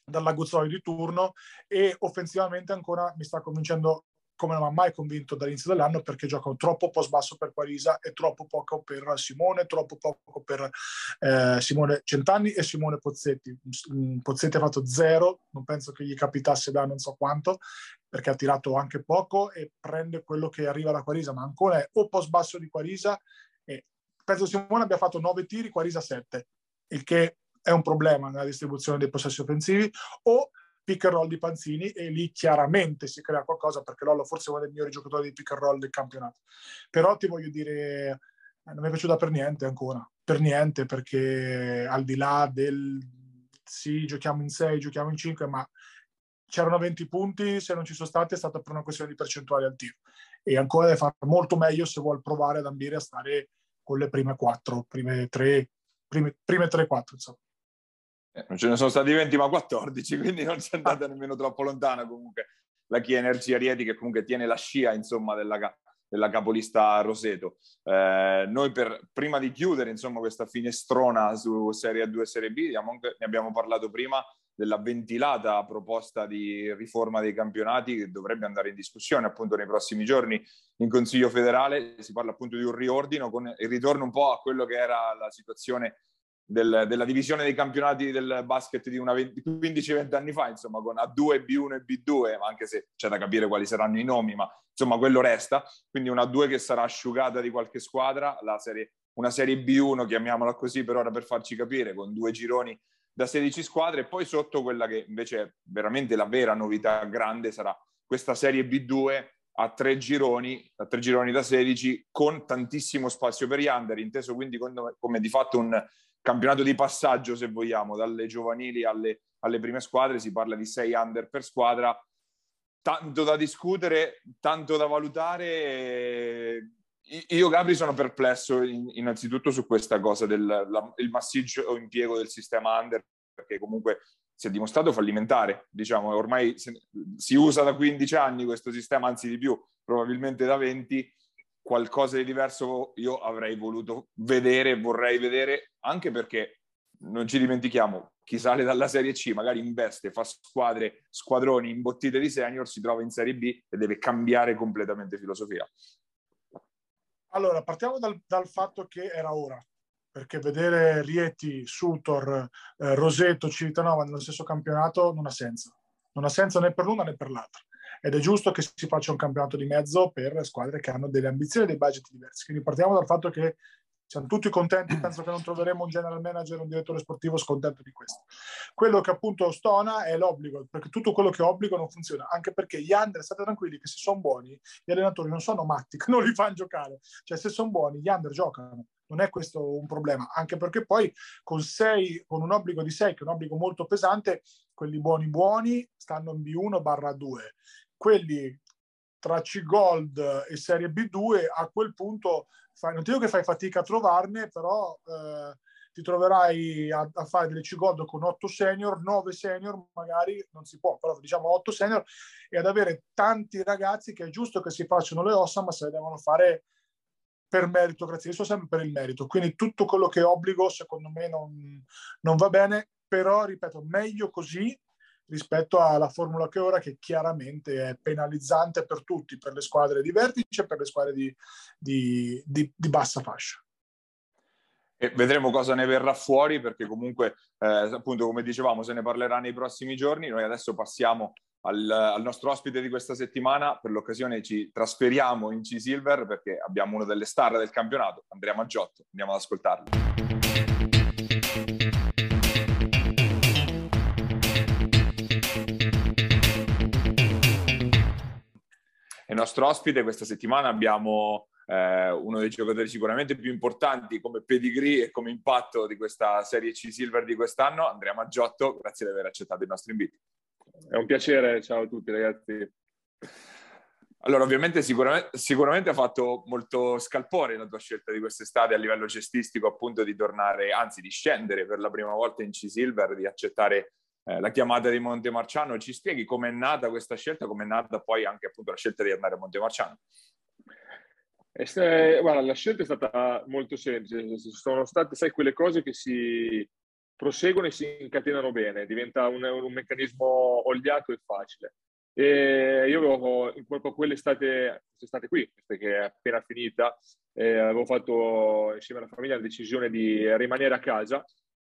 dall'Aguzzoio di turno, e offensivamente ancora mi sta convincendo come non mi ha mai convinto dall'inizio dell'anno, perché giocano troppo post basso per Quarisa e troppo poco per Simone, troppo poco per eh, Simone Centanni e Simone Pozzetti. Pozzetti ha fatto zero, non penso che gli capitasse da non so quanto, perché ha tirato anche poco e prende quello che arriva da Quarisa, ma ancora è o post basso di Quarisa, e penso Simone abbia fatto nove tiri, Quarisa sette, il che è un problema nella distribuzione dei possessi offensivi, o pick and roll di Panzini, e lì chiaramente si crea qualcosa, perché Lollo forse è uno dei migliori giocatori di pick and roll del campionato. Però ti voglio dire, non mi è piaciuta per niente ancora, per niente, perché al di là del sì, giochiamo in sei, giochiamo in cinque, ma c'erano venti punti, se non ci sono stati è stata per una questione di percentuale al tiro, e ancora deve fare molto meglio se vuol provare ad ambire a stare con le prime quattro, prime tre, prime, prime tre, quattro insomma. Eh, non ce ne sono stati venti ma quattordici, quindi non c'è andata nemmeno troppo lontana comunque la Chia Energia Rieti, che comunque tiene la scia insomma della, della capolista Roseto. Eh, noi per, prima di chiudere insomma questa finestrona su Serie A due e Serie B, ne abbiamo parlato prima, della ventilata proposta di riforma dei campionati che dovrebbe andare in discussione appunto nei prossimi giorni in Consiglio federale. Si parla appunto di un riordino con il ritorno un po' a quello che era la situazione del, della divisione dei campionati del basket di quindici venti anni fa, insomma, con A due, B uno e B due, anche se c'è da capire quali saranno i nomi, ma insomma quello resta. Quindi una A due che sarà asciugata di qualche squadra, la serie, una serie B uno, chiamiamola così per ora per farci capire, con due gironi da sedici squadre, e poi sotto quella che invece è veramente la vera novità grande sarà questa serie B due a tre gironi, a tre gironi da sedici, con tantissimo spazio per gli under, inteso quindi come, come di fatto un campionato di passaggio, se vogliamo, dalle giovanili alle, alle prime squadre. Si parla di sei under per squadra, tanto da discutere, tanto da valutare. E io, Gabri, sono perplesso innanzitutto su questa cosa del la, il massiccio impiego del sistema under, perché comunque si è dimostrato fallimentare, diciamo, ormai se, si usa da quindici anni questo sistema, anzi di più, probabilmente da venti. Qualcosa di diverso io avrei voluto vedere, vorrei vedere, anche perché non ci dimentichiamo, chi sale dalla Serie C magari investe, fa squadre, squadroni imbottite di senior, si trova in Serie B e deve cambiare completamente filosofia. Allora, partiamo dal, dal fatto che era ora, perché vedere Rieti, Sutor, eh, Roseto, Civitanova nello stesso campionato non ha senso. Non ha senso né per l'una né per l'altra. Ed è giusto che si faccia un campionato di mezzo per squadre che hanno delle ambizioni e dei budget diversi. Quindi partiamo dal fatto che siamo tutti contenti, penso che non troveremo un general manager, un direttore sportivo scontento di questo. Quello che appunto stona è l'obbligo, perché tutto quello che è obbligo non funziona, anche perché gli under, state tranquilli che se sono buoni gli allenatori non sono matti, non li fanno giocare, cioè se sono buoni gli under giocano, non è questo un problema, anche perché poi con, sei, con un obbligo di sei, che è un obbligo molto pesante, quelli buoni buoni stanno in B uno barra due, quelli tra C Gold e Serie B due a quel punto fai, non ti dico che fai fatica a trovarne, però eh, ti troverai a, a fare delle C Gold con otto senior, nove senior magari non si può, però diciamo otto senior, e ad avere tanti ragazzi che è giusto che si facciano le ossa, ma se le devono fare per merito, grazie, io sono sempre per il merito, quindi tutto quello che è obbligo secondo me non, non va bene, però ripeto, meglio così rispetto alla formula che ora, che chiaramente è penalizzante per tutti, per le squadre di vertice e per le squadre di, di, di, di bassa fascia. E vedremo cosa ne verrà fuori, perché comunque, eh, appunto, come dicevamo, se ne parlerà nei prossimi giorni. Noi adesso passiamo al, al nostro ospite di questa settimana. Per l'occasione ci trasferiamo in C-Silver, perché abbiamo una delle star del campionato, Andrea Maggiotto. Andiamo ad ascoltarlo. Il nostro ospite questa settimana abbiamo eh, uno dei giocatori sicuramente più importanti come pedigree e come impatto di questa Serie C Silver di quest'anno, Andrea Maggiotto. Grazie di aver accettato il nostro invito. È un piacere, ciao a tutti ragazzi. Allora, ovviamente sicuramente, sicuramente ha fatto molto scalpore la tua scelta di quest'estate a livello cestistico, appunto, di tornare, anzi di scendere per la prima volta in C Silver, di accettare Eh, la chiamata di Montemarciano. Ci spieghi com'è nata questa scelta, com'è nata poi anche appunto la scelta di andare a Montemarciano? Eh, guarda, la scelta è stata molto semplice, sono state, sai, quelle cose che si proseguono e si incatenano bene, diventa un, un meccanismo oliato e facile. E io avevo in qualche quell'estate, quest'estate qui, che è appena finita, eh, avevo fatto insieme alla famiglia la decisione di rimanere a casa,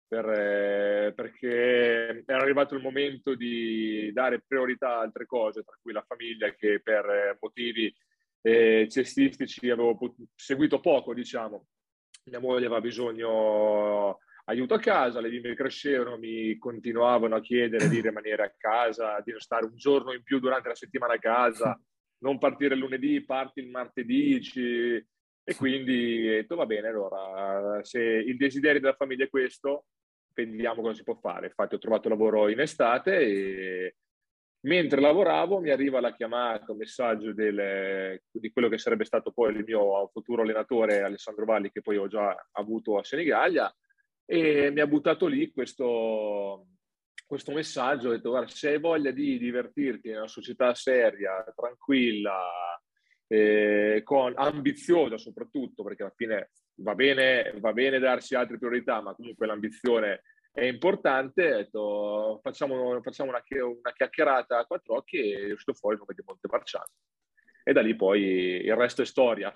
Per, eh, perché era arrivato il momento di dare priorità a altre cose, tra cui la famiglia, che per motivi eh, cestistici avevo seguito poco, diciamo. Mia moglie aveva bisogno aiuto a casa, le bimbe crescevano, mi continuavano a chiedere di rimanere a casa, di stare un giorno in più durante la settimana a casa, non partire il lunedì, parti il martedì, ci... E quindi ho detto, va bene, allora, se il desiderio della famiglia è questo, vediamo cosa si può fare. Infatti ho trovato lavoro in estate e mentre lavoravo mi arriva la chiamata, un messaggio del, di quello che sarebbe stato poi il mio futuro allenatore Alessandro Valli, che poi ho già avuto a Senigallia, e mi ha buttato lì questo, questo messaggio. Ho detto, guarda, se hai voglia di divertirti in una società seria, tranquilla, Eh, con ambiziosa soprattutto, perché alla fine va bene, va bene darsi altre priorità, ma comunque l'ambizione è importante, ho detto facciamo, facciamo una, una chiacchierata a quattro occhi e è uscito fuori il nome di Montemarciano. E da lì poi il resto è storia,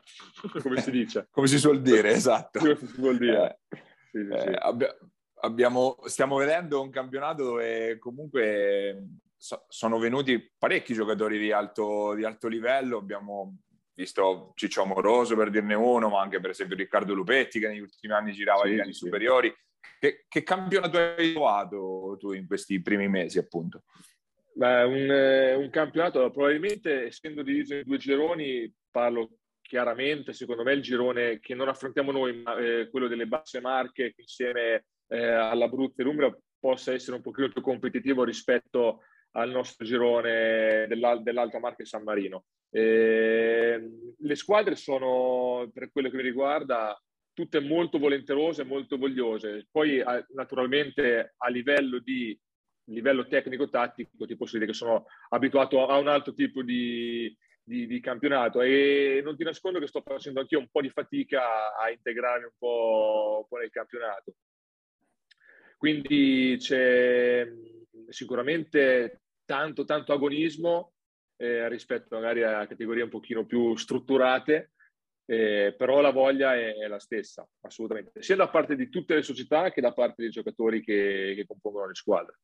come si dice. Come si suol dire, esatto. Come si suol dire. Eh, sì, sì, eh, sì. Abbi- abbiamo, stiamo vedendo un campionato dove comunque so- sono venuti parecchi giocatori di alto, di alto livello, abbiamo visto Ciccio Amoroso per dirne uno, ma anche per esempio Riccardo Lupetti che negli ultimi anni girava sì, gli anni sì. superiori. Che, che campionato hai trovato tu in questi primi mesi, appunto? Beh, un, un campionato, probabilmente essendo diviso in due gironi, parlo chiaramente, secondo me il girone che non affrontiamo noi, ma eh, quello delle Basse Marche insieme eh, all'Abruzzo e l'Umbria, possa essere un pochino più competitivo rispetto al nostro girone dell'al- dell'Alta Marca e San Marino. Eh, le squadre sono, per quello che mi riguarda, tutte molto volenterose, molto vogliose. Poi naturalmente a livello di livello tecnico-tattico ti posso dire che sono abituato a un altro tipo di, di, di campionato e non ti nascondo che sto facendo anch'io un po' di fatica a integrarmi un po', un po' nel campionato. Quindi c'è sicuramente tanto tanto agonismo eh, rispetto magari a categorie un pochino più strutturate. Eh, però la voglia è, è la stessa, assolutamente, sia da parte di tutte le società che da parte dei giocatori che, che compongono le squadre.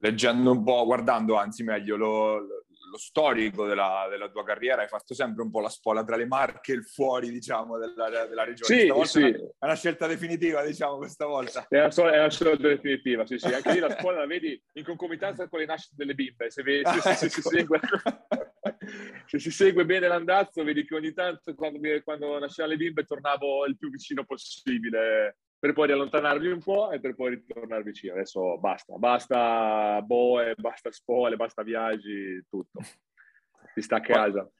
Leggendo un po', guardando anzi meglio lo, lo storico della, della tua carriera, hai fatto sempre un po' la scuola tra le Marche e il fuori, diciamo, della, della regione. Sì, sì. È, una, è una scelta definitiva, diciamo, questa volta. È una, è una scelta definitiva, sì, sì. Anche lì la scuola la vedi in concomitanza con le nascite delle bimbe, se, vedi, se, se, se, se si segue... Se si segue bene l'andazzo, vedi che ogni tanto quando, quando nasceva le bimbe tornavo il più vicino possibile per poi riallontanarmi un po' e per poi ritornare vicino. Adesso basta, basta boe, basta spole, basta viaggi, tutto. Si sta a casa.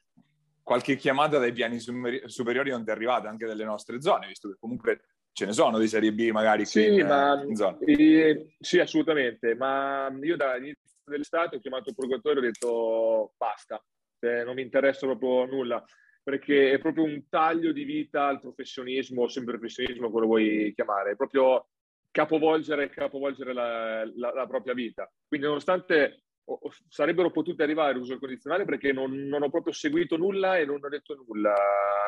Qualche chiamata dai piani superiori non ti è arrivata, anche delle nostre zone, visto che comunque ce ne sono di Serie B magari. Sì, in, ma, in zona. Eh, sì, assolutamente, ma io dall'inizio dell'estate ho chiamato il procuratore e ho detto basta. Non mi interessa proprio nulla, perché è proprio un taglio di vita al professionismo, o semiprofessionismo, quello vuoi chiamare, è proprio capovolgere, capovolgere la, la, la propria vita. Quindi nonostante oh, sarebbero potute arrivare uso condizionale, perché non, non ho proprio seguito nulla e non ho detto nulla,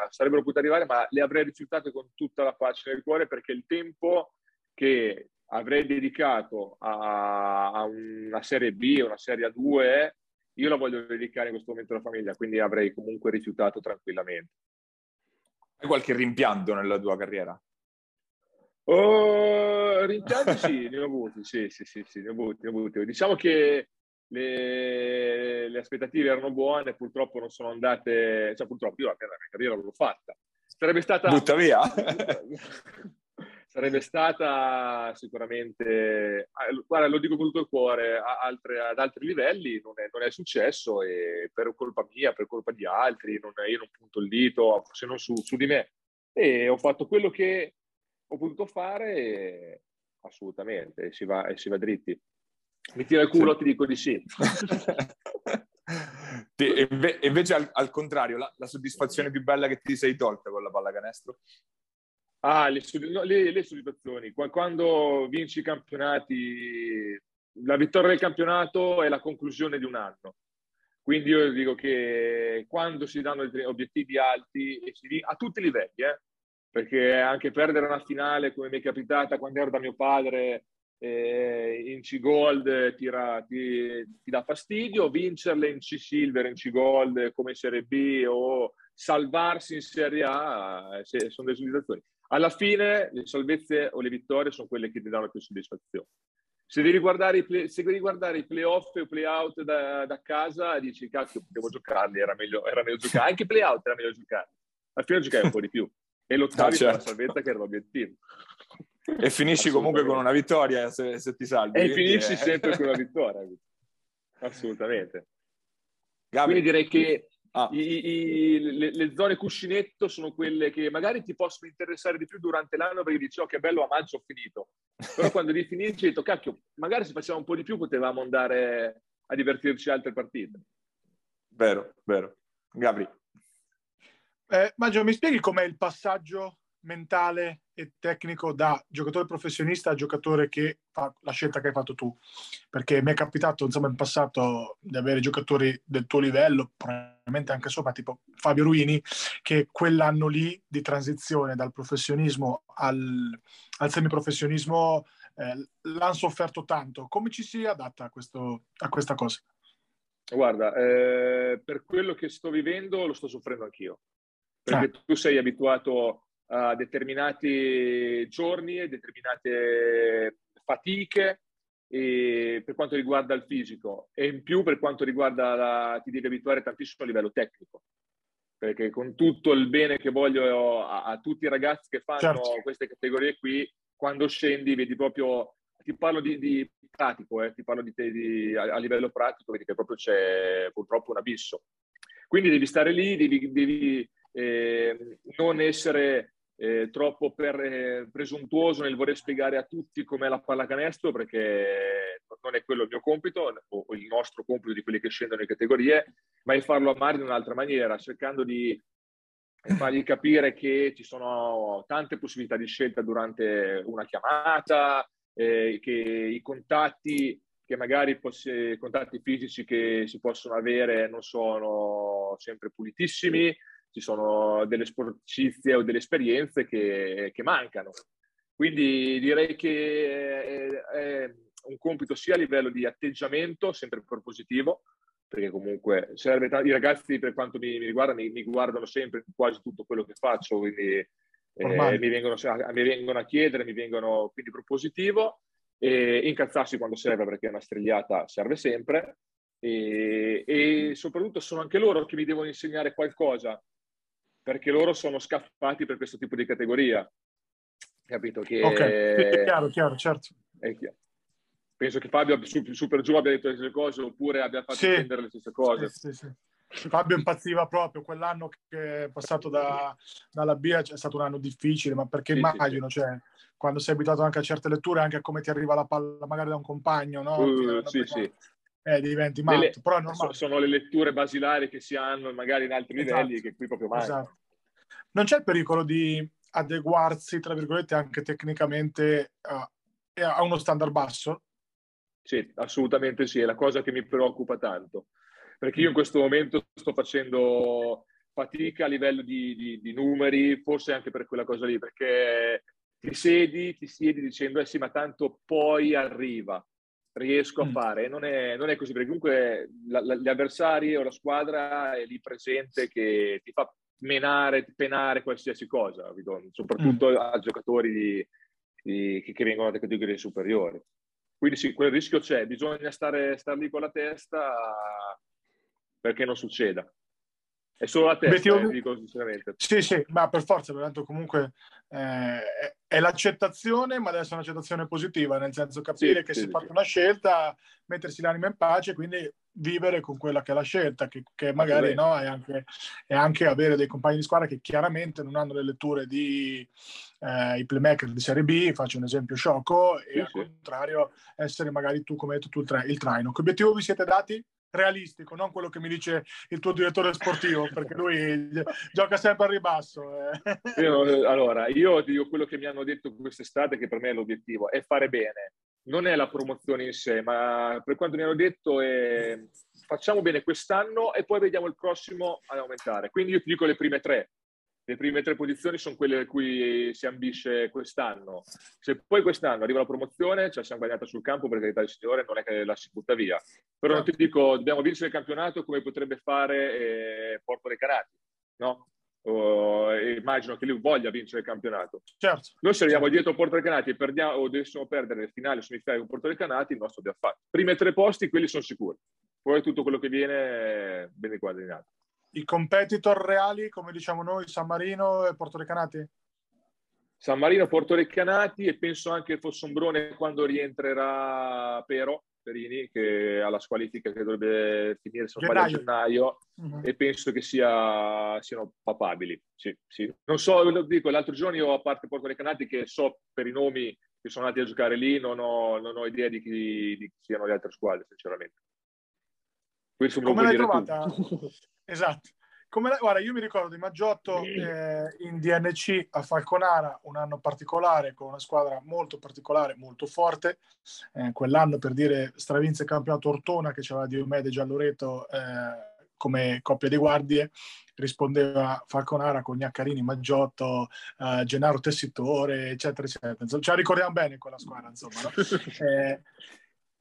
sarebbero potute arrivare, ma le avrei rifiutate con tutta la pace nel cuore, perché il tempo che avrei dedicato a, a una Serie B, una Serie A due, io la voglio dedicare in questo momento alla famiglia, quindi avrei comunque rifiutato tranquillamente. Hai qualche rimpianto nella tua carriera? Oh, rimpianti sì, ne ho avuti, sì, sì, sì, sì, ne ho avuti, ne ho avuti. Diciamo che le, le aspettative erano buone, purtroppo non sono andate, cioè purtroppo io la mia carriera l'ho fatta. Sarebbe stata... Butta via! Sarebbe stata sicuramente, guarda, lo dico con tutto il cuore, altre, ad altri livelli non è, non è successo, e per colpa mia, per colpa di altri, non, io non punto il dito, se non su, su di me. E ho fatto quello che ho potuto fare, e assolutamente, e si va, e si va dritti. Mi tira il culo, sì. Ti dico di sì. E invece al, al contrario, la, la soddisfazione più bella che ti sei tolta con la pallacanestro? Ah, le, le, le soddisfazioni. Quando vinci i campionati, la vittoria del campionato è la conclusione di un anno. Quindi io dico che quando si danno obiettivi alti, e si, a tutti i livelli, eh, perché anche perdere una finale, come mi è capitata quando ero da mio padre, eh, in C-Gold tira, ti, ti dà fastidio, vincerle in C-Silver, in C-Gold come in Serie B, o salvarsi in Serie A, se, sono delle soddisfazioni. Alla fine le salvezze o le vittorie sono quelle che ti danno più soddisfazione. Se devi guardare i, play, se devi guardare i playoff e i playout da, da casa, dici cacchio, potevo giocarli, era meglio, era meglio giocare. Anche i playout era meglio giocare. Alla fine giocai un po' di più. E lottavi ah, certo. per la salvezza che era l'obiettivo. E finisci comunque con una vittoria se, se ti salvi. E finisci è... sempre con una vittoria. Assolutamente. Gabi. Quindi direi che... Ah. I, i, le, le zone cuscinetto sono quelle che magari ti possono interessare di più durante l'anno, perché dici oh che bello, a maggio ho finito, però quando li finisci hai detto cacchio, magari se facevamo un po' di più potevamo andare a divertirci altre partite. Vero, vero. Gabri, eh, Maggio, mi spieghi com'è il passaggio mentale e tecnico da giocatore professionista a giocatore che fa la scelta che hai fatto tu? Perché mi è capitato, insomma, in passato di avere giocatori del tuo livello, probabilmente anche sopra, tipo Fabio Ruini, che quell'anno lì di transizione dal professionismo al, al semiprofessionismo eh, l'hanno sofferto tanto. Come ci si adatta a, questo, a questa cosa? Guarda, eh, per quello che sto vivendo lo sto soffrendo anch'io, perché ah. tu sei abituato a determinati giorni e determinate fatiche e per quanto riguarda il fisico, e in più per quanto riguarda la, ti devi abituare tantissimo a livello tecnico, perché con tutto il bene che voglio a, a tutti i ragazzi che fanno certo. queste categorie qui, quando scendi vedi proprio, ti parlo di, di pratico, eh, ti parlo di, di a, a livello pratico, vedi che proprio c'è purtroppo un abisso, quindi devi stare lì, devi, devi eh, non essere Eh, troppo per, eh, presuntuoso nel voler spiegare a tutti com'è la pallacanestro, perché non è quello il mio compito o il nostro compito di quelli che scendono in categorie, ma è farlo amare in un'altra maniera, cercando di fargli capire che ci sono tante possibilità di scelta durante una chiamata, eh, che i contatti che magari i contatti fisici che si possono avere non sono sempre pulitissimi. Ci sono delle sporcizie o delle esperienze che, che mancano. Quindi direi che è, è un compito sia a livello di atteggiamento, sempre propositivo, perché comunque i ragazzi, per quanto mi, mi riguarda, mi, mi guardano sempre quasi tutto quello che faccio, quindi eh, mi, vengono, mi vengono a chiedere, mi vengono, quindi propositivo, e incazzarsi quando serve, perché una strigliata serve sempre, e, e soprattutto sono anche loro che mi devono insegnare qualcosa, perché loro sono scappati per questo tipo di categoria, capito? Che ok, è chiaro, chiaro, certo. È chiaro. Penso che Fabio super giù abbia detto le stesse cose, oppure abbia fatto sì. intendere le stesse cose. Sì, sì, sì. Fabio impazziva proprio, quell'anno che è passato da, dalla B I A è stato un anno difficile, ma perché sì, immagino, sì, sì. cioè, quando sei abituato anche a certe letture, anche a come ti arriva la palla magari da un compagno, no? Uh, sì, sì. Parte. Eh, diventi matto, le, però è normale. Sono le letture basilari che si hanno magari in altri esatto. livelli, che qui proprio mai. Esatto. Non c'è il pericolo di adeguarsi, tra virgolette, anche tecnicamente a, a uno standard basso? Sì, assolutamente sì, è la cosa che mi preoccupa tanto, perché io in questo momento sto facendo fatica a livello di, di, di numeri, forse anche per quella cosa lì, perché ti siedi, ti siedi dicendo, eh sì, ma tanto poi arriva. Riesco a fare, non è, non è così, perché comunque la, la, gli avversari o la squadra è lì presente che ti fa menare, penare qualsiasi cosa, soprattutto mm. a giocatori di, di, che, che vengono da categorie superiori. Quindi sì, quel rischio c'è, bisogna stare, stare lì con la testa perché non succeda. È solo la testa, Beh, ti... eh, dico sinceramente. Sì, sì, ma per forza, pertanto comunque eh, è l'accettazione, ma deve essere un'accettazione positiva, nel senso capire sì, che sì, si sì. parte una scelta, mettersi l'anima in pace, quindi vivere con quella che è la scelta, che, che magari no, è anche, è anche avere dei compagni di squadra che chiaramente non hanno le letture di eh, i playmaker di Serie B, faccio un esempio sciocco, sì, e sì. al contrario essere magari tu, come hai detto tu, il, tra il traino. Che obiettivo vi siete dati? Realistico, non quello che mi dice il tuo direttore sportivo, perché lui gioca sempre a ribasso. Eh. Io, allora, io dico quello che mi hanno detto quest'estate, che per me è l'obiettivo, è fare bene. Non è la promozione in sé, ma per quanto mi hanno detto è facciamo bene quest'anno e poi vediamo il prossimo ad aumentare. Quindi io ti dico le prime tre. Le prime tre posizioni sono quelle a cui si ambisce quest'anno. Se poi quest'anno arriva la promozione, ce la siamo guadagnata sul campo, per carità del Signore, non è che la si butta via. Però non ti dico, dobbiamo vincere il campionato come potrebbe fare eh, Porto Recanati, no? Oh, immagino che lui voglia vincere il campionato. Certo. Noi se arriviamo certo. dietro Porto Recanati e perdiamo, o dovessimo perdere il finale semifinale con Porto Recanati, il nostro abbiamo fatto. Prime tre posti, quelli sono sicuri. Poi tutto quello che viene viene guadagnato. I competitor reali, come diciamo noi, San Marino e Porto Recanati? San Marino, Porto Recanati, e penso anche Fossombrone quando rientrerà Pero Perini, che ha la squalifica che dovrebbe finire se non sbaglio, a gennaio, uh-huh. e penso che sia, siano papabili. Sì, sì. Non so, lo dico, l'altro giorno io, a parte Porto Recanati, che so per i nomi che sono andati a giocare lì, non ho, non ho idea di chi, di chi siano le altre squadre, sinceramente. Questo come l'hai trovata? Esatto, Come la... Guarda, io mi ricordo di Maggiotto eh, in D N C a Falconara, un anno particolare con una squadra molto particolare, molto forte. Eh, quell'anno, per dire, stravinse il campionato Ortona, che c'era Diomede e Gialloreto eh, come coppia di guardie. Rispondeva Falconara con Gnaccarini, Maggiotto, eh, Gennaro Tessitore, eccetera, eccetera. Insomma, ce la ricordiamo bene quella squadra, insomma. No? eh,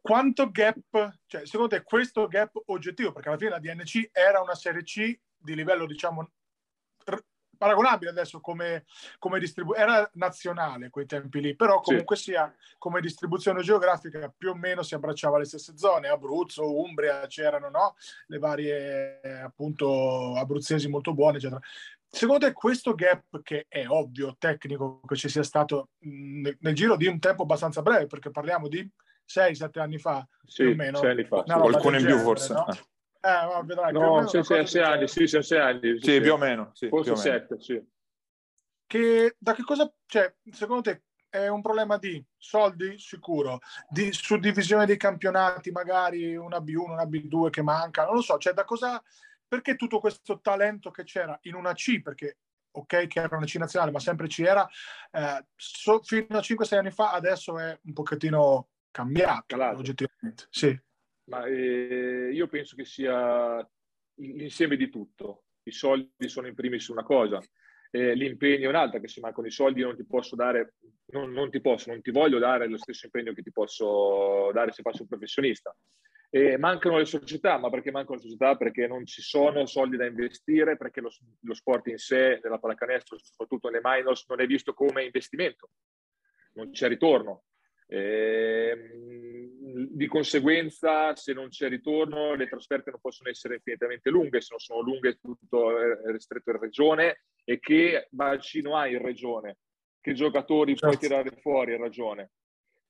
quanto gap, cioè, secondo te questo gap oggettivo, perché alla fine la D N C era una Serie C di livello, diciamo, paragonabile adesso come, come distribuzione, era nazionale quei tempi lì, però comunque sì. sia come distribuzione geografica più o meno si abbracciava le stesse zone, Abruzzo, Umbria, c'erano, no? Le varie, appunto, abruzzesi molto buone, eccetera. Secondo te questo gap, che è ovvio, tecnico, che ci sia stato mh, nel giro di un tempo abbastanza breve, perché parliamo di sei sette anni fa, sì, più o meno, sei anni fa, sì. Qualcuno in più forse, no? Ah. Eh, vedrai, no, sei anni, sì, sei anni, sì, più o meno, sì, forse sette, sì. Che da che cosa, cioè, secondo te è un problema di soldi sicuro, di suddivisione dei campionati, magari una B uno, una B due che manca, non lo so, cioè da cosa, perché tutto questo talento che c'era in una C, perché ok che era una C nazionale, ma sempre ci era, eh, so, fino a cinque sei anni fa, adesso è un pochettino cambiato, oggettivamente, sì. Ma eh, io penso che sia l'insieme di tutto. I soldi sono in primis una cosa, eh, l'impegno è un'altra, che se mancano i soldi non ti posso dare, non, non ti posso, non ti voglio dare lo stesso impegno che ti posso dare se faccio un professionista. Eh, mancano le società, ma perché mancano le società? Perché non ci sono soldi da investire, perché lo, lo sport in sé, nella pallacanestro, soprattutto nelle minors, non è visto come investimento, non c'è ritorno. Eh, di conseguenza, se non c'è ritorno, le trasferte non possono essere infinitamente lunghe, se non sono lunghe è tutto ristretto in regione. E che bacino hai in regione? Che giocatori puoi tirare fuori in regione?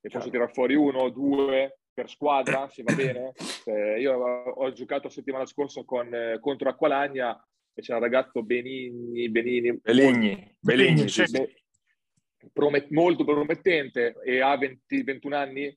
E posso tirare fuori uno o due per squadra, se va bene. Eh, io ho giocato settimana scorsa con, eh, contro Acqualagna, e c'era un ragazzo Benigni Benigni Beligni, Beligni sì, sì. Promet- molto promettente, e ha venti ventuno anni,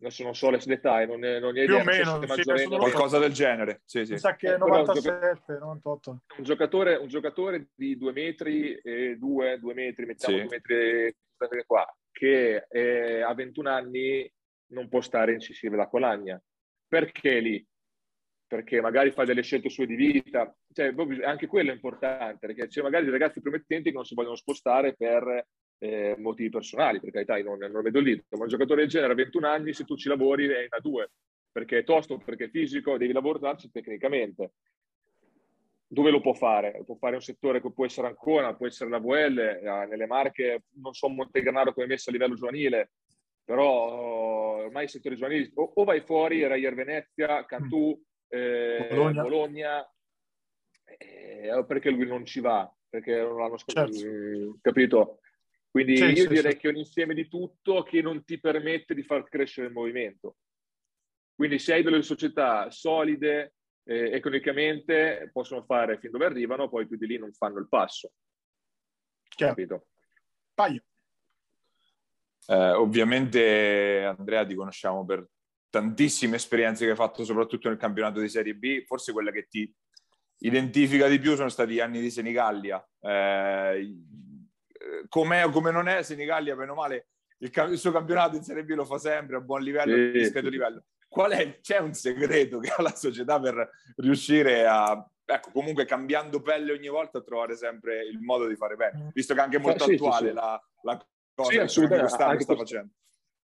adesso non so le età, non ne ho idea, meno, non so se sì, qualcosa del genere, sì, sì. Mi sa che novantasette novantotto. Un giocatore, un giocatore di due metri e due, due metri, mettiamo sì. due metri qua, che eh, a ventuno anni non può stare in C C V da Colagna. Perché lì? Perché magari fa delle scelte sue di vita, cioè, anche quello è importante, perché c'è magari dei ragazzi promettenti che non si vogliono spostare per eh, motivi personali, per carità, io non, non lo vedo lì, ma un giocatore del genere a ventuno anni, se tu ci lavori è in A due, perché è tosto, perché è fisico, devi lavorarci tecnicamente. Dove lo può fare? Può fare un settore che può essere Ancona, può essere la V L, nelle Marche, non so Montegranaro come è messa a livello giovanile, però ormai il settore giovanile, o, o vai fuori, Rayer Venezia, Cantù, mm. Eh, Bologna, Bologna eh, perché lui non ci va, perché non l'hanno scoperto, certo. Capito? Quindi certo, io direi certo. che è un insieme di tutto che non ti permette di far crescere il movimento. Quindi se hai delle società solide eh, economicamente, possono fare fin dove arrivano, poi più di lì non fanno il passo, certo. Capito? Paio. Eh, ovviamente Andrea ti conosciamo per tantissime esperienze che hai fatto, soprattutto nel campionato di Serie B. Forse quella che ti identifica di più sono stati gli anni di Senigallia. Eh, com'è o come non è Senigallia, meno male, il, il suo campionato in Serie B lo fa sempre a buon livello, sì. Rispetto al livello. Qual è? C'è un segreto che ha la società per riuscire a, ecco, comunque cambiando pelle ogni volta, a trovare sempre il modo di fare bene, visto che anche è molto sì, attuale sì, sì. La, la cosa sì, che quest'anno sta facendo.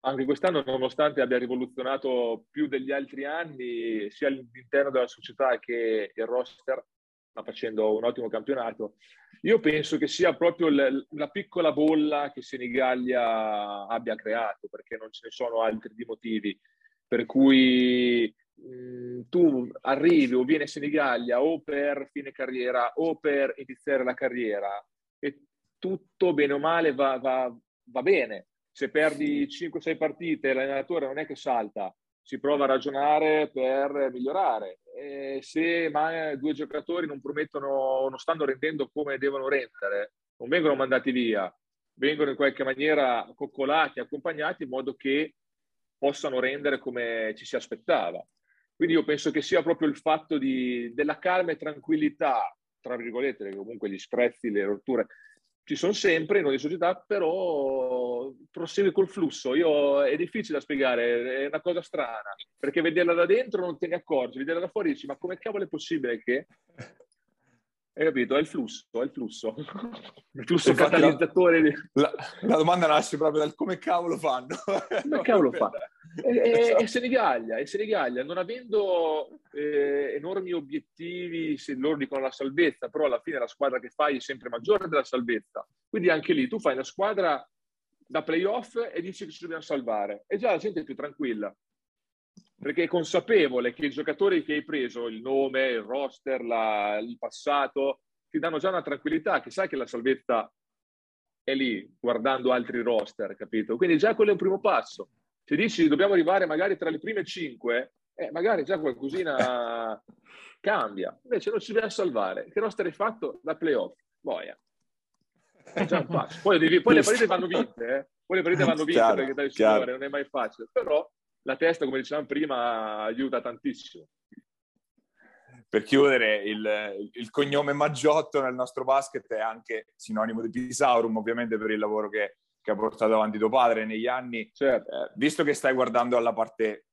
Anche quest'anno, nonostante abbia rivoluzionato più degli altri anni, sia all'interno della società che il roster, sta facendo un ottimo campionato. Io penso che sia proprio l- la piccola bolla che Senigallia abbia creato, perché non ce ne sono altri di motivi. Per cui mh, tu arrivi o vieni a Senigallia o per fine carriera o per iniziare la carriera, e tutto bene o male va, va, va bene. Se perdi cinque sei partite, l'allenatore non è che salta, si prova a ragionare per migliorare. E se ma due giocatori non promettono, non stanno rendendo come devono rendere, non vengono mandati via, vengono in qualche maniera coccolati, accompagnati in modo che possano rendere come ci si aspettava. Quindi io penso che sia proprio il fatto di, della calma e tranquillità, tra virgolette, che comunque gli screzi, le rotture ci sono sempre in ogni società, però prosegui col flusso. Io, è difficile da spiegare, è una cosa strana, perché vederla da dentro non te ne accorgi, vederla da fuori dici ma come cavolo è possibile che... Hai capito? È il flusso, è il flusso. Il flusso infatti catalizzatore. La, di... la, la domanda nasce proprio dal come cavolo fanno. Come cavolo fa? È, è Senigallia, è Senigallia. Non avendo eh, enormi obiettivi, se loro dicono la salvezza, però alla fine la squadra che fai è sempre maggiore della salvezza. Quindi anche lì tu fai una squadra da playoff e dici che ci dobbiamo salvare. E già la gente è più tranquilla, perché è consapevole che i giocatori che hai preso, il nome, il roster, la, il passato, ti danno già una tranquillità, che sai che la salvezza è lì, guardando altri roster, capito? Quindi già quello è un primo passo. Se dici dobbiamo arrivare magari tra le prime cinque, eh, magari già qualcosina cambia. Invece non ci dobbiamo salvare. Che roster hai fatto? Da playoff. Boia. È già un passo. Poi, devi, poi le partite vanno vinte, eh? Poi le partite vanno vinte, chiaro, perché dai, signore, non è mai facile. Però... la testa, come dicevamo prima, aiuta tantissimo. Per chiudere, il, il cognome Maggiotto nel nostro basket è anche sinonimo di Pisaurum, ovviamente per il lavoro che, che ha portato avanti tuo padre negli anni. Certo. Eh, visto che stai guardando alla parte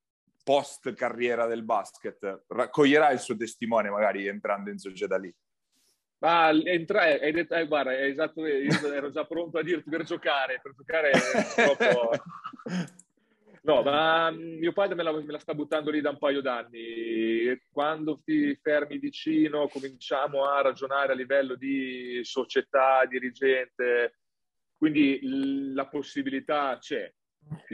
post-carriera del basket, raccoglierai il suo testimone magari entrando in società lì? Ma entrare, hai detto, eh, guarda, è esatto, io ero già pronto a dirti per giocare, per giocare purtroppo... No, ma mio padre me la, me la sta buttando lì da un paio d'anni. Quando ti fermi vicino cominciamo a ragionare a livello di società, dirigente, quindi la possibilità c'è.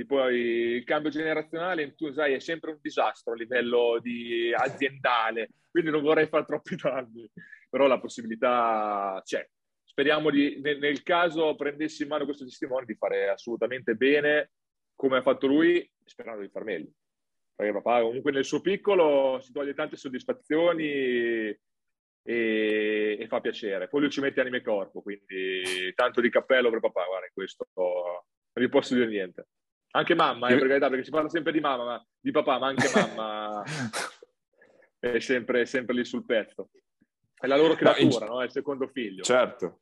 Poi il cambio generazionale, tu sai, è sempre un disastro a livello di aziendale, quindi non vorrei fare troppi danni, però la possibilità c'è. Speriamo di, nel, nel caso prendessi in mano questo testimone, di fare assolutamente bene come ha fatto lui, sperando di far meglio. Perché papà comunque nel suo piccolo si toglie tante soddisfazioni e, e fa piacere. Poi lui ci mette anima e corpo, quindi tanto di cappello per papà, guarda, questo non gli posso dire niente. Anche mamma, eh, per carità, perché si parla sempre di mamma, ma, di papà, ma anche mamma è sempre, sempre lì sul pezzo. È la loro creatura, no? no? È il secondo figlio. Certo.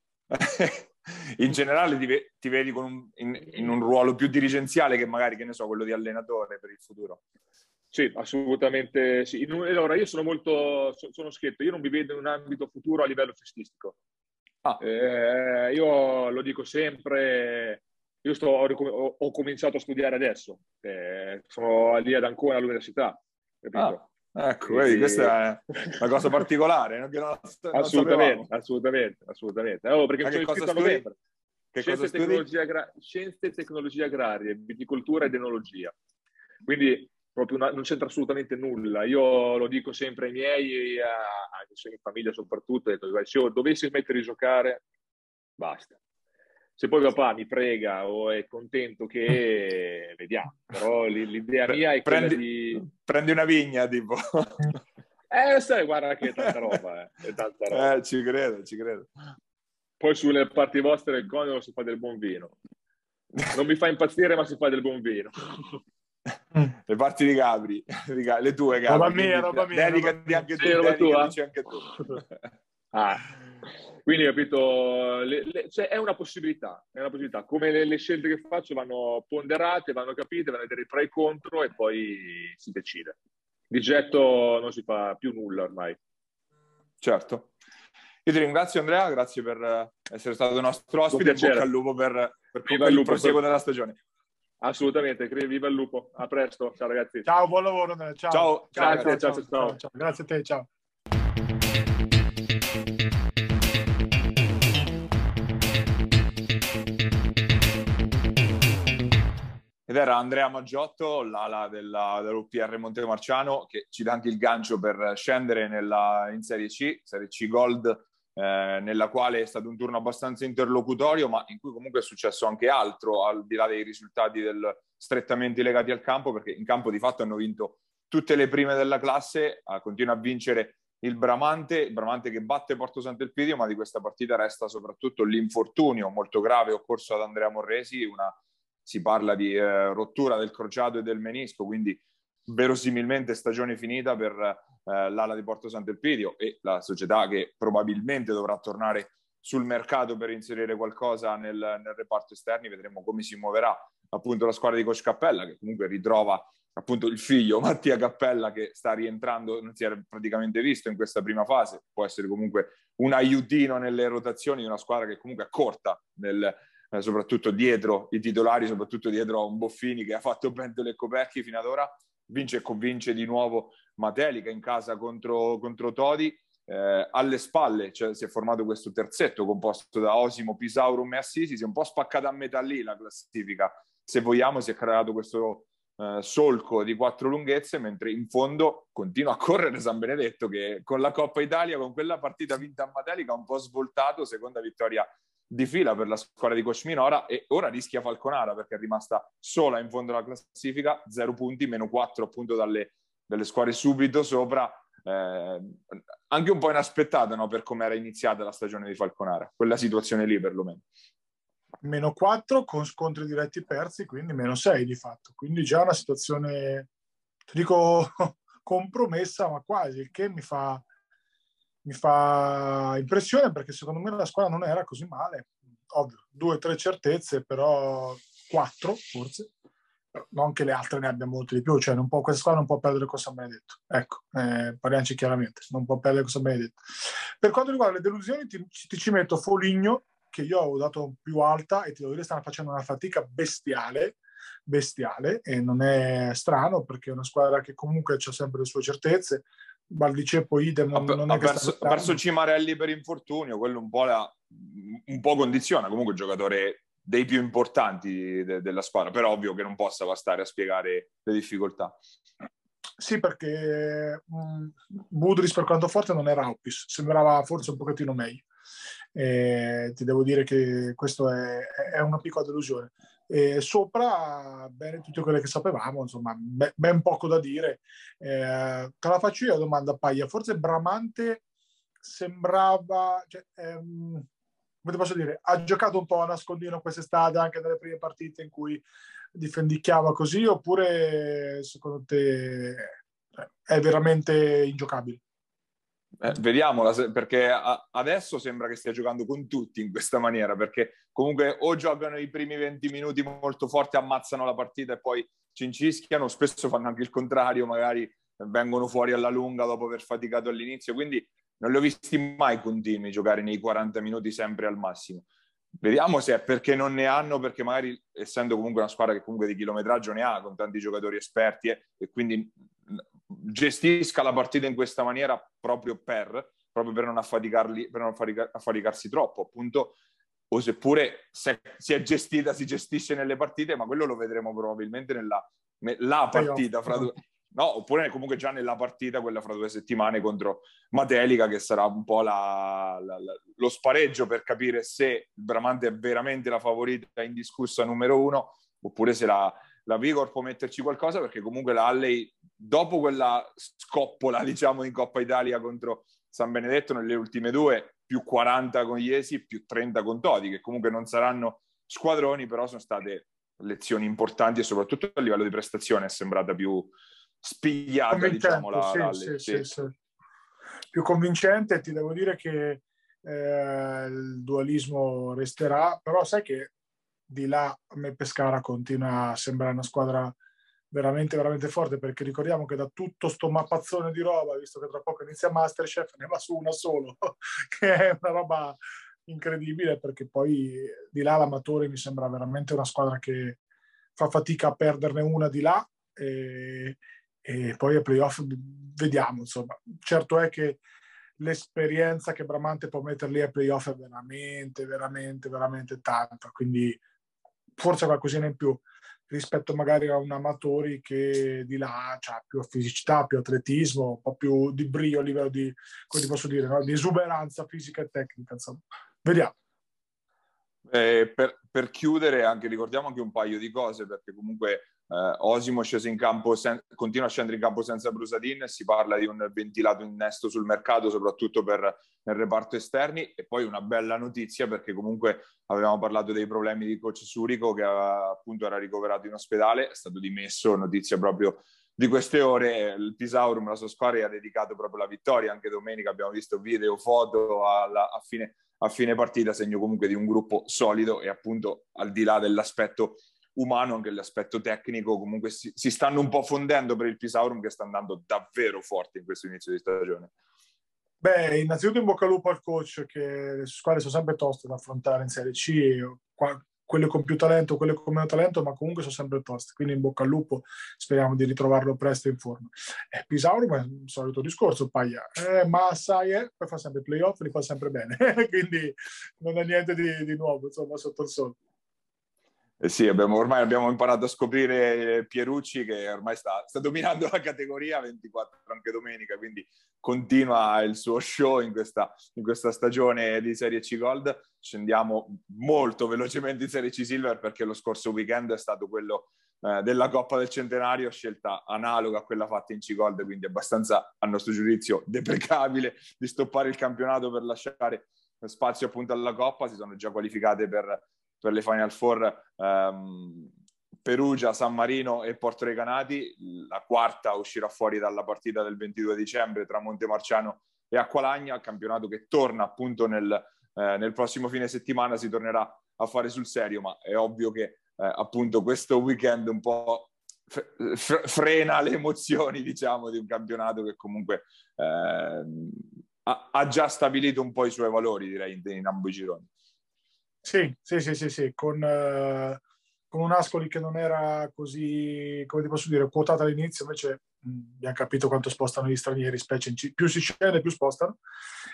In generale ti, ve ti vedi con un, in, in un ruolo più dirigenziale che magari, che ne so, quello di allenatore per il futuro? Sì, assolutamente sì. In un, allora, io sono molto, so, sono schietto, io non mi vedo in un ambito futuro a livello cestistico. Ah. Eh, io lo dico sempre, io sto, ho, ho, ho cominciato a studiare adesso, eh, sono lì ad Ancona all'università, capito? Ah. Ecco, vedi, questa è una cosa particolare, non, non assolutamente, assolutamente, assolutamente. Allora, perché sono iscritto a novembre. Che Scienze, cosa tecnologia, Scienze e tecnologie agrarie, viticoltura ed enologia. Quindi proprio una, non c'entra assolutamente nulla. Io lo dico sempre ai miei, a, a, in famiglia soprattutto, detto, se io dovessi smettere di giocare, basta. Se poi papà mi prega o è contento che vediamo, però l'idea mia è quella prendi, di... Prendi una vigna, tipo. Eh, sai, guarda che è tanta roba, eh. È tanta roba. Eh, ci credo, ci credo. Poi sulle parti vostre del coniuge si fa del buon vino. Non mi fa impazzire, ma si fa del buon vino. Le parti di Gabri, le tue, Gabri. Roba mia, roba mia. Dedicati anche tu, dedicati anche tu. Ah. Quindi, capito, le, le, cioè è una possibilità, è una possibilità. Come le, le scelte che faccio vanno ponderate, vanno capite, vanno a vedere i pro e i contro e poi si decide. Di getto non si fa più nulla ormai. Certo. Io ti ringrazio, Andrea, grazie per essere stato nostro ospite. In bocca al lupo per, per il lupo, proseguo per... della stagione. Assolutamente, viva il lupo. A presto, ciao ragazzi. Ciao, buon lavoro. Ciao, ciao, ciao, grazie, ciao, ciao, ciao. Ciao. Grazie a te, ciao. Ed era Andrea Maggiotto, l'ala dell'U P R Montemarciano, che ci dà anche il gancio per scendere nella, in Serie C, Serie C Gold, eh, nella quale è stato un turno abbastanza interlocutorio, ma in cui comunque è successo anche altro, al di là dei risultati del, strettamente legati al campo, perché in campo di fatto hanno vinto tutte le prime della classe, eh, continua a vincere il Bramante, il Bramante che batte Porto Sant'Elpidio, ma di questa partita resta soprattutto l'infortunio molto grave occorso ad Andrea Morresi, una... Si parla di eh, rottura del crociato e del menisco, quindi verosimilmente stagione finita per eh, l'ala di Porto Sant'Elpidio e la società che probabilmente dovrà tornare sul mercato per inserire qualcosa nel, nel reparto esterni. Vedremo come si muoverà appunto la squadra di Coach Cappella, che comunque ritrova appunto il figlio Mattia Cappella, che sta rientrando, non si era praticamente visto in questa prima fase, può essere comunque un aiutino nelle rotazioni di una squadra che comunque è corta nel, eh, soprattutto dietro i titolari, soprattutto dietro a un Boffini che ha fatto pentole coperchi fino ad ora. Vince e convince di nuovo Matelica in casa contro, contro Todi. Eh, alle spalle cioè, si è formato questo terzetto composto da Osimo, Pisaurum e Assisi. Si è un po' spaccata a metà lì la classifica, se vogliamo. Si è creato questo Uh, solco di quattro lunghezze, mentre in fondo continua a correre San Benedetto, che con la Coppa Italia, con quella partita vinta a Matelica, ha un po' svoltato, seconda vittoria di fila per la squadra di Coach Minora, e ora rischia Falconara perché è rimasta sola in fondo alla classifica, zero punti, meno quattro appunto dalle, dalle squadre subito sopra. Eh, anche un po' inaspettata, no, per come era iniziata la stagione di Falconara, quella situazione lì perlomeno. Meno quattro con scontri diretti persi, quindi meno sei di fatto. Quindi già una situazione, ti dico, compromessa, ma quasi, il che mi fa, mi fa impressione, perché secondo me la squadra non era così male. Ovvio, due o tre certezze, però quattro forse. Non che le altre ne abbia molte di più, cioè non può, questa squadra non può perdere con San Benedetto. Ecco, eh, parliamoci chiaramente, non può perdere con San Benedetto. Per quanto riguarda le delusioni, ti, ti ci metto Foligno, che io avevo dato più alta, e ti devo dire stanno facendo una fatica bestiale, bestiale, e non è strano perché è una squadra che comunque ha sempre le sue certezze. Valdiceppo idem, non, non è ha che perso, perso Cimarelli per infortunio, quello un po', la, un po' condiziona, comunque il giocatore dei più importanti de, della squadra, però ovvio che non possa bastare a spiegare le difficoltà. Sì, perché mh, Budris per quanto forte non era Oppis, sembrava forse un pochettino meglio. Eh, ti devo dire che questo è, è una piccola delusione. Eh, sopra, bene, tutte quelle che sapevamo, insomma, be, ben poco da dire. Eh, te la faccio io la domanda, Paglia. Forse Bramante sembrava, cioè, ehm, come ti posso dire, ha giocato un po' a nascondino quest'estate, anche nelle prime partite in cui difendicchiava così, oppure secondo te è veramente ingiocabile? Eh, vediamola, perché adesso sembra che stia giocando con tutti in questa maniera, perché comunque o giocano i primi venti minuti molto forti, ammazzano la partita e poi cincischiano, spesso fanno anche il contrario, magari vengono fuori alla lunga dopo aver faticato all'inizio, quindi non li ho visti mai continui giocare nei quaranta minuti sempre al massimo. Vediamo se è perché non ne hanno, perché magari essendo comunque una squadra che comunque di chilometraggio ne ha, con tanti giocatori esperti, eh, e quindi gestisca la partita in questa maniera proprio per, proprio per non affaticarli, per non affaticar, affaticarsi troppo, appunto. O seppure se si è gestita, si gestisce nelle partite, ma quello lo vedremo probabilmente nella la partita fra due, no, oppure comunque già nella partita quella fra due settimane contro Matelica, che sarà un po' la, la, la, lo spareggio per capire se Bramante è veramente la favorita indiscussa numero uno, oppure se la la Vigor può metterci qualcosa, perché comunque la Alley, dopo quella scoppola diciamo in Coppa Italia contro San Benedetto nelle ultime due, più quaranta con Jesi, più trenta con Todi, che comunque non saranno squadroni, però sono state lezioni importanti e soprattutto a livello di prestazione è sembrata più spigliata, diciamo, la, sì, la Alley. Sì, sì. Sì, sì. Più convincente. Ti devo dire che eh, il dualismo resterà, però sai che di là a me Pescara continua a sembrare una squadra veramente veramente forte, perché ricordiamo che da tutto sto mappazzone di roba, visto che tra poco inizia Masterchef, ne va su una solo che è una roba incredibile, perché poi di là l'Amatore mi sembra veramente una squadra che fa fatica a perderne una di là, e, e poi a playoff vediamo, insomma. Certo è che l'esperienza che Bramante può metterli ai playoff è veramente veramente veramente tanta, quindi forse qualcosina in più rispetto magari a un Amatori che di là ha più fisicità, più atletismo, un po' più di brio a livello di, come ti posso dire, no? Di esuberanza fisica e tecnica, insomma. Vediamo. Eh, per, per chiudere anche ricordiamo anche un paio di cose, perché comunque eh, Osimo è sceso in campo, sen- continua a scendere in campo senza Brusadin, si parla di un ventilato innesto sul mercato soprattutto per nel reparto esterni, e poi una bella notizia perché comunque avevamo parlato dei problemi di coach Surico, che appunto era ricoverato in ospedale, è stato dimesso, notizia proprio di queste ore il Pisaurum, la sua squadra, gli ha dedicato proprio la vittoria. Anche domenica abbiamo visto video, foto alla, a, fine, a fine partita, segno comunque di un gruppo solido e appunto al di là dell'aspetto umano anche l'aspetto tecnico, comunque si, si stanno un po' fondendo per il Pisaurum che sta andando davvero forte in questo inizio di stagione. Beh, innanzitutto in bocca al lupo al coach, che le squadre sono sempre toste da affrontare in Serie C, quelle con più talento, quelle con meno talento, ma comunque sono sempre toste, quindi in bocca al lupo, speriamo di ritrovarlo presto in forma. Eh, Pisaurum è il solito discorso, Paglia, eh, ma sai, eh, poi fa sempre i playoff, li fa sempre bene, quindi non è niente di, di nuovo, insomma, sotto il sole. Eh sì, abbiamo, ormai abbiamo imparato a scoprire Pierucci, che ormai sta, sta dominando la categoria, ventiquattro anche domenica, quindi continua il suo show in questa, in questa stagione di Serie C Gold. Scendiamo molto velocemente in Serie C Silver perché lo scorso weekend è stato quello eh, della Coppa del Centenario, scelta analoga a quella fatta in C Gold, quindi abbastanza, a nostro giudizio, deprecabile di stoppare il campionato per lasciare spazio appunto alla Coppa. Si sono già qualificate per... per le Final Four ehm, Perugia, San Marino e Porto Recanati. La quarta uscirà fuori dalla partita del ventidue dicembre tra Montemarciano e Acqualagna, campionato che torna appunto nel, eh, nel prossimo fine settimana, si tornerà a fare sul serio, ma è ovvio che eh, appunto questo weekend un po' fre- frena le emozioni, diciamo, di un campionato che comunque eh, ha, ha già stabilito un po' i suoi valori, direi, in, in ambo i gironi. Sì, sì, sì, sì, sì. Con, eh, con un Ascoli che non era così, come ti posso dire, quotata all'inizio, invece mh, abbiamo capito quanto spostano gli stranieri, specie in C- più si scende più spostano,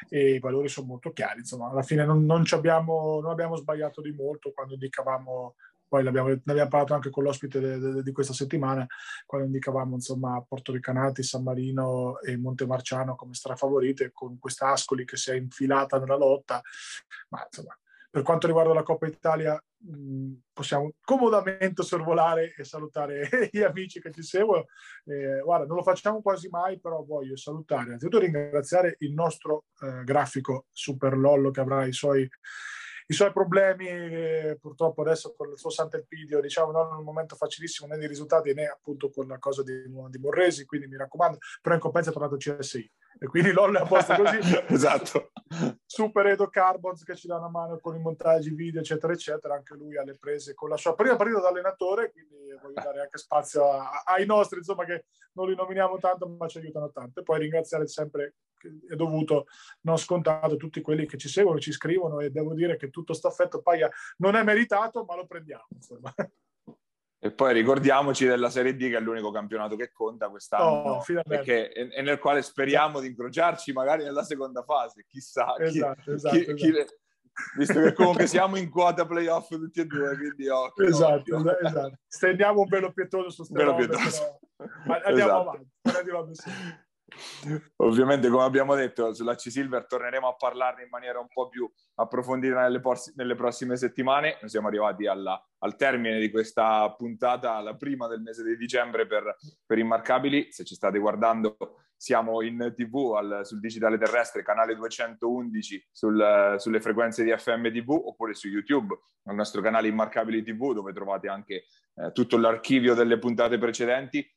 e i valori sono molto chiari, insomma, alla fine non, non, ci abbiamo, non abbiamo sbagliato di molto quando indicavamo, poi ne abbiamo parlato anche con l'ospite de, de, de, di questa settimana, quando indicavamo insomma Porto Recanati, San Marino e Montemarciano come strafavorite, con questa Ascoli che si è infilata nella lotta, ma insomma... Per quanto riguarda la Coppa Italia, mh, possiamo comodamente sorvolare e salutare gli amici che ci seguono. Eh, guarda, non lo facciamo quasi mai, però voglio salutare, innanzitutto ringraziare il nostro eh, grafico Super Lollo, che avrà i suoi, i suoi problemi, eh, purtroppo adesso con il suo Sant'Elpidio, diciamo, non è un momento facilissimo né di risultati né appunto con la cosa di, di Borresi, quindi mi raccomando, però in compenso è tornato C S I. E quindi Lollo è a posto così. Esatto. Super Edo Carbons che ci dà una mano con i montaggi video eccetera eccetera, anche lui alle prese con la sua prima partita da allenatore, quindi voglio dare anche spazio a, ai nostri, insomma, che non li nominiamo tanto ma ci aiutano tanto. E poi ringraziare sempre, è dovuto, non scontato, tutti quelli che ci seguono, ci scrivono, e devo dire che tutto staffetto Paglia non è meritato, ma lo prendiamo, insomma. E poi ricordiamoci della Serie D, che è l'unico campionato che conta quest'anno, oh, perché, e, e nel quale speriamo di incrociarci magari nella seconda fase, chissà, esatto, chi, esatto, chi, esatto. Chi le... visto che comunque siamo in quota playoff tutti e due, quindi occhio, esatto, occhio. Esatto. Stendiamo un velo pietoso su velo robe, pietoso. Però... andiamo esatto. avanti. Ovviamente, come abbiamo detto, sulla C-Silver torneremo a parlarne in maniera un po' più approfondita nelle, por- nelle prossime settimane. Noi siamo arrivati alla, al termine di questa puntata, la prima del mese di dicembre per, per Immarcabili. Se ci state guardando, siamo in tivù al, sul digitale terrestre, canale duecentoundici sul, sulle frequenze di F M tivù, oppure su YouTube, al nostro canale Immarcabili tivù, dove trovate anche eh, tutto l'archivio delle puntate precedenti.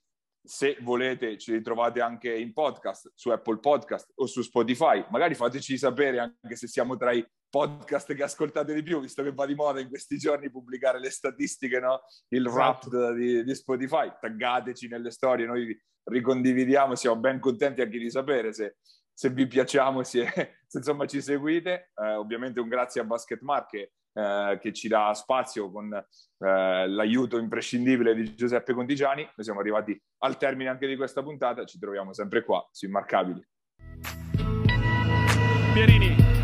Se volete ci ritrovate anche in podcast, su Apple Podcast o su Spotify. Magari fateci sapere anche se siamo tra i podcast che ascoltate di più, visto che va di moda in questi giorni pubblicare le statistiche, no? Il rap di, di Spotify. Taggateci nelle storie, noi vi ricondividiamo, siamo ben contenti anche di sapere se, se vi piacciamo, se, se insomma ci seguite. Eh, ovviamente un grazie a Basket Market, Eh, che ci dà spazio con eh, l'aiuto imprescindibile di Giuseppe Contigiani. Noi siamo arrivati al termine anche di questa puntata, ci troviamo sempre qua su Immarcabili. Pierini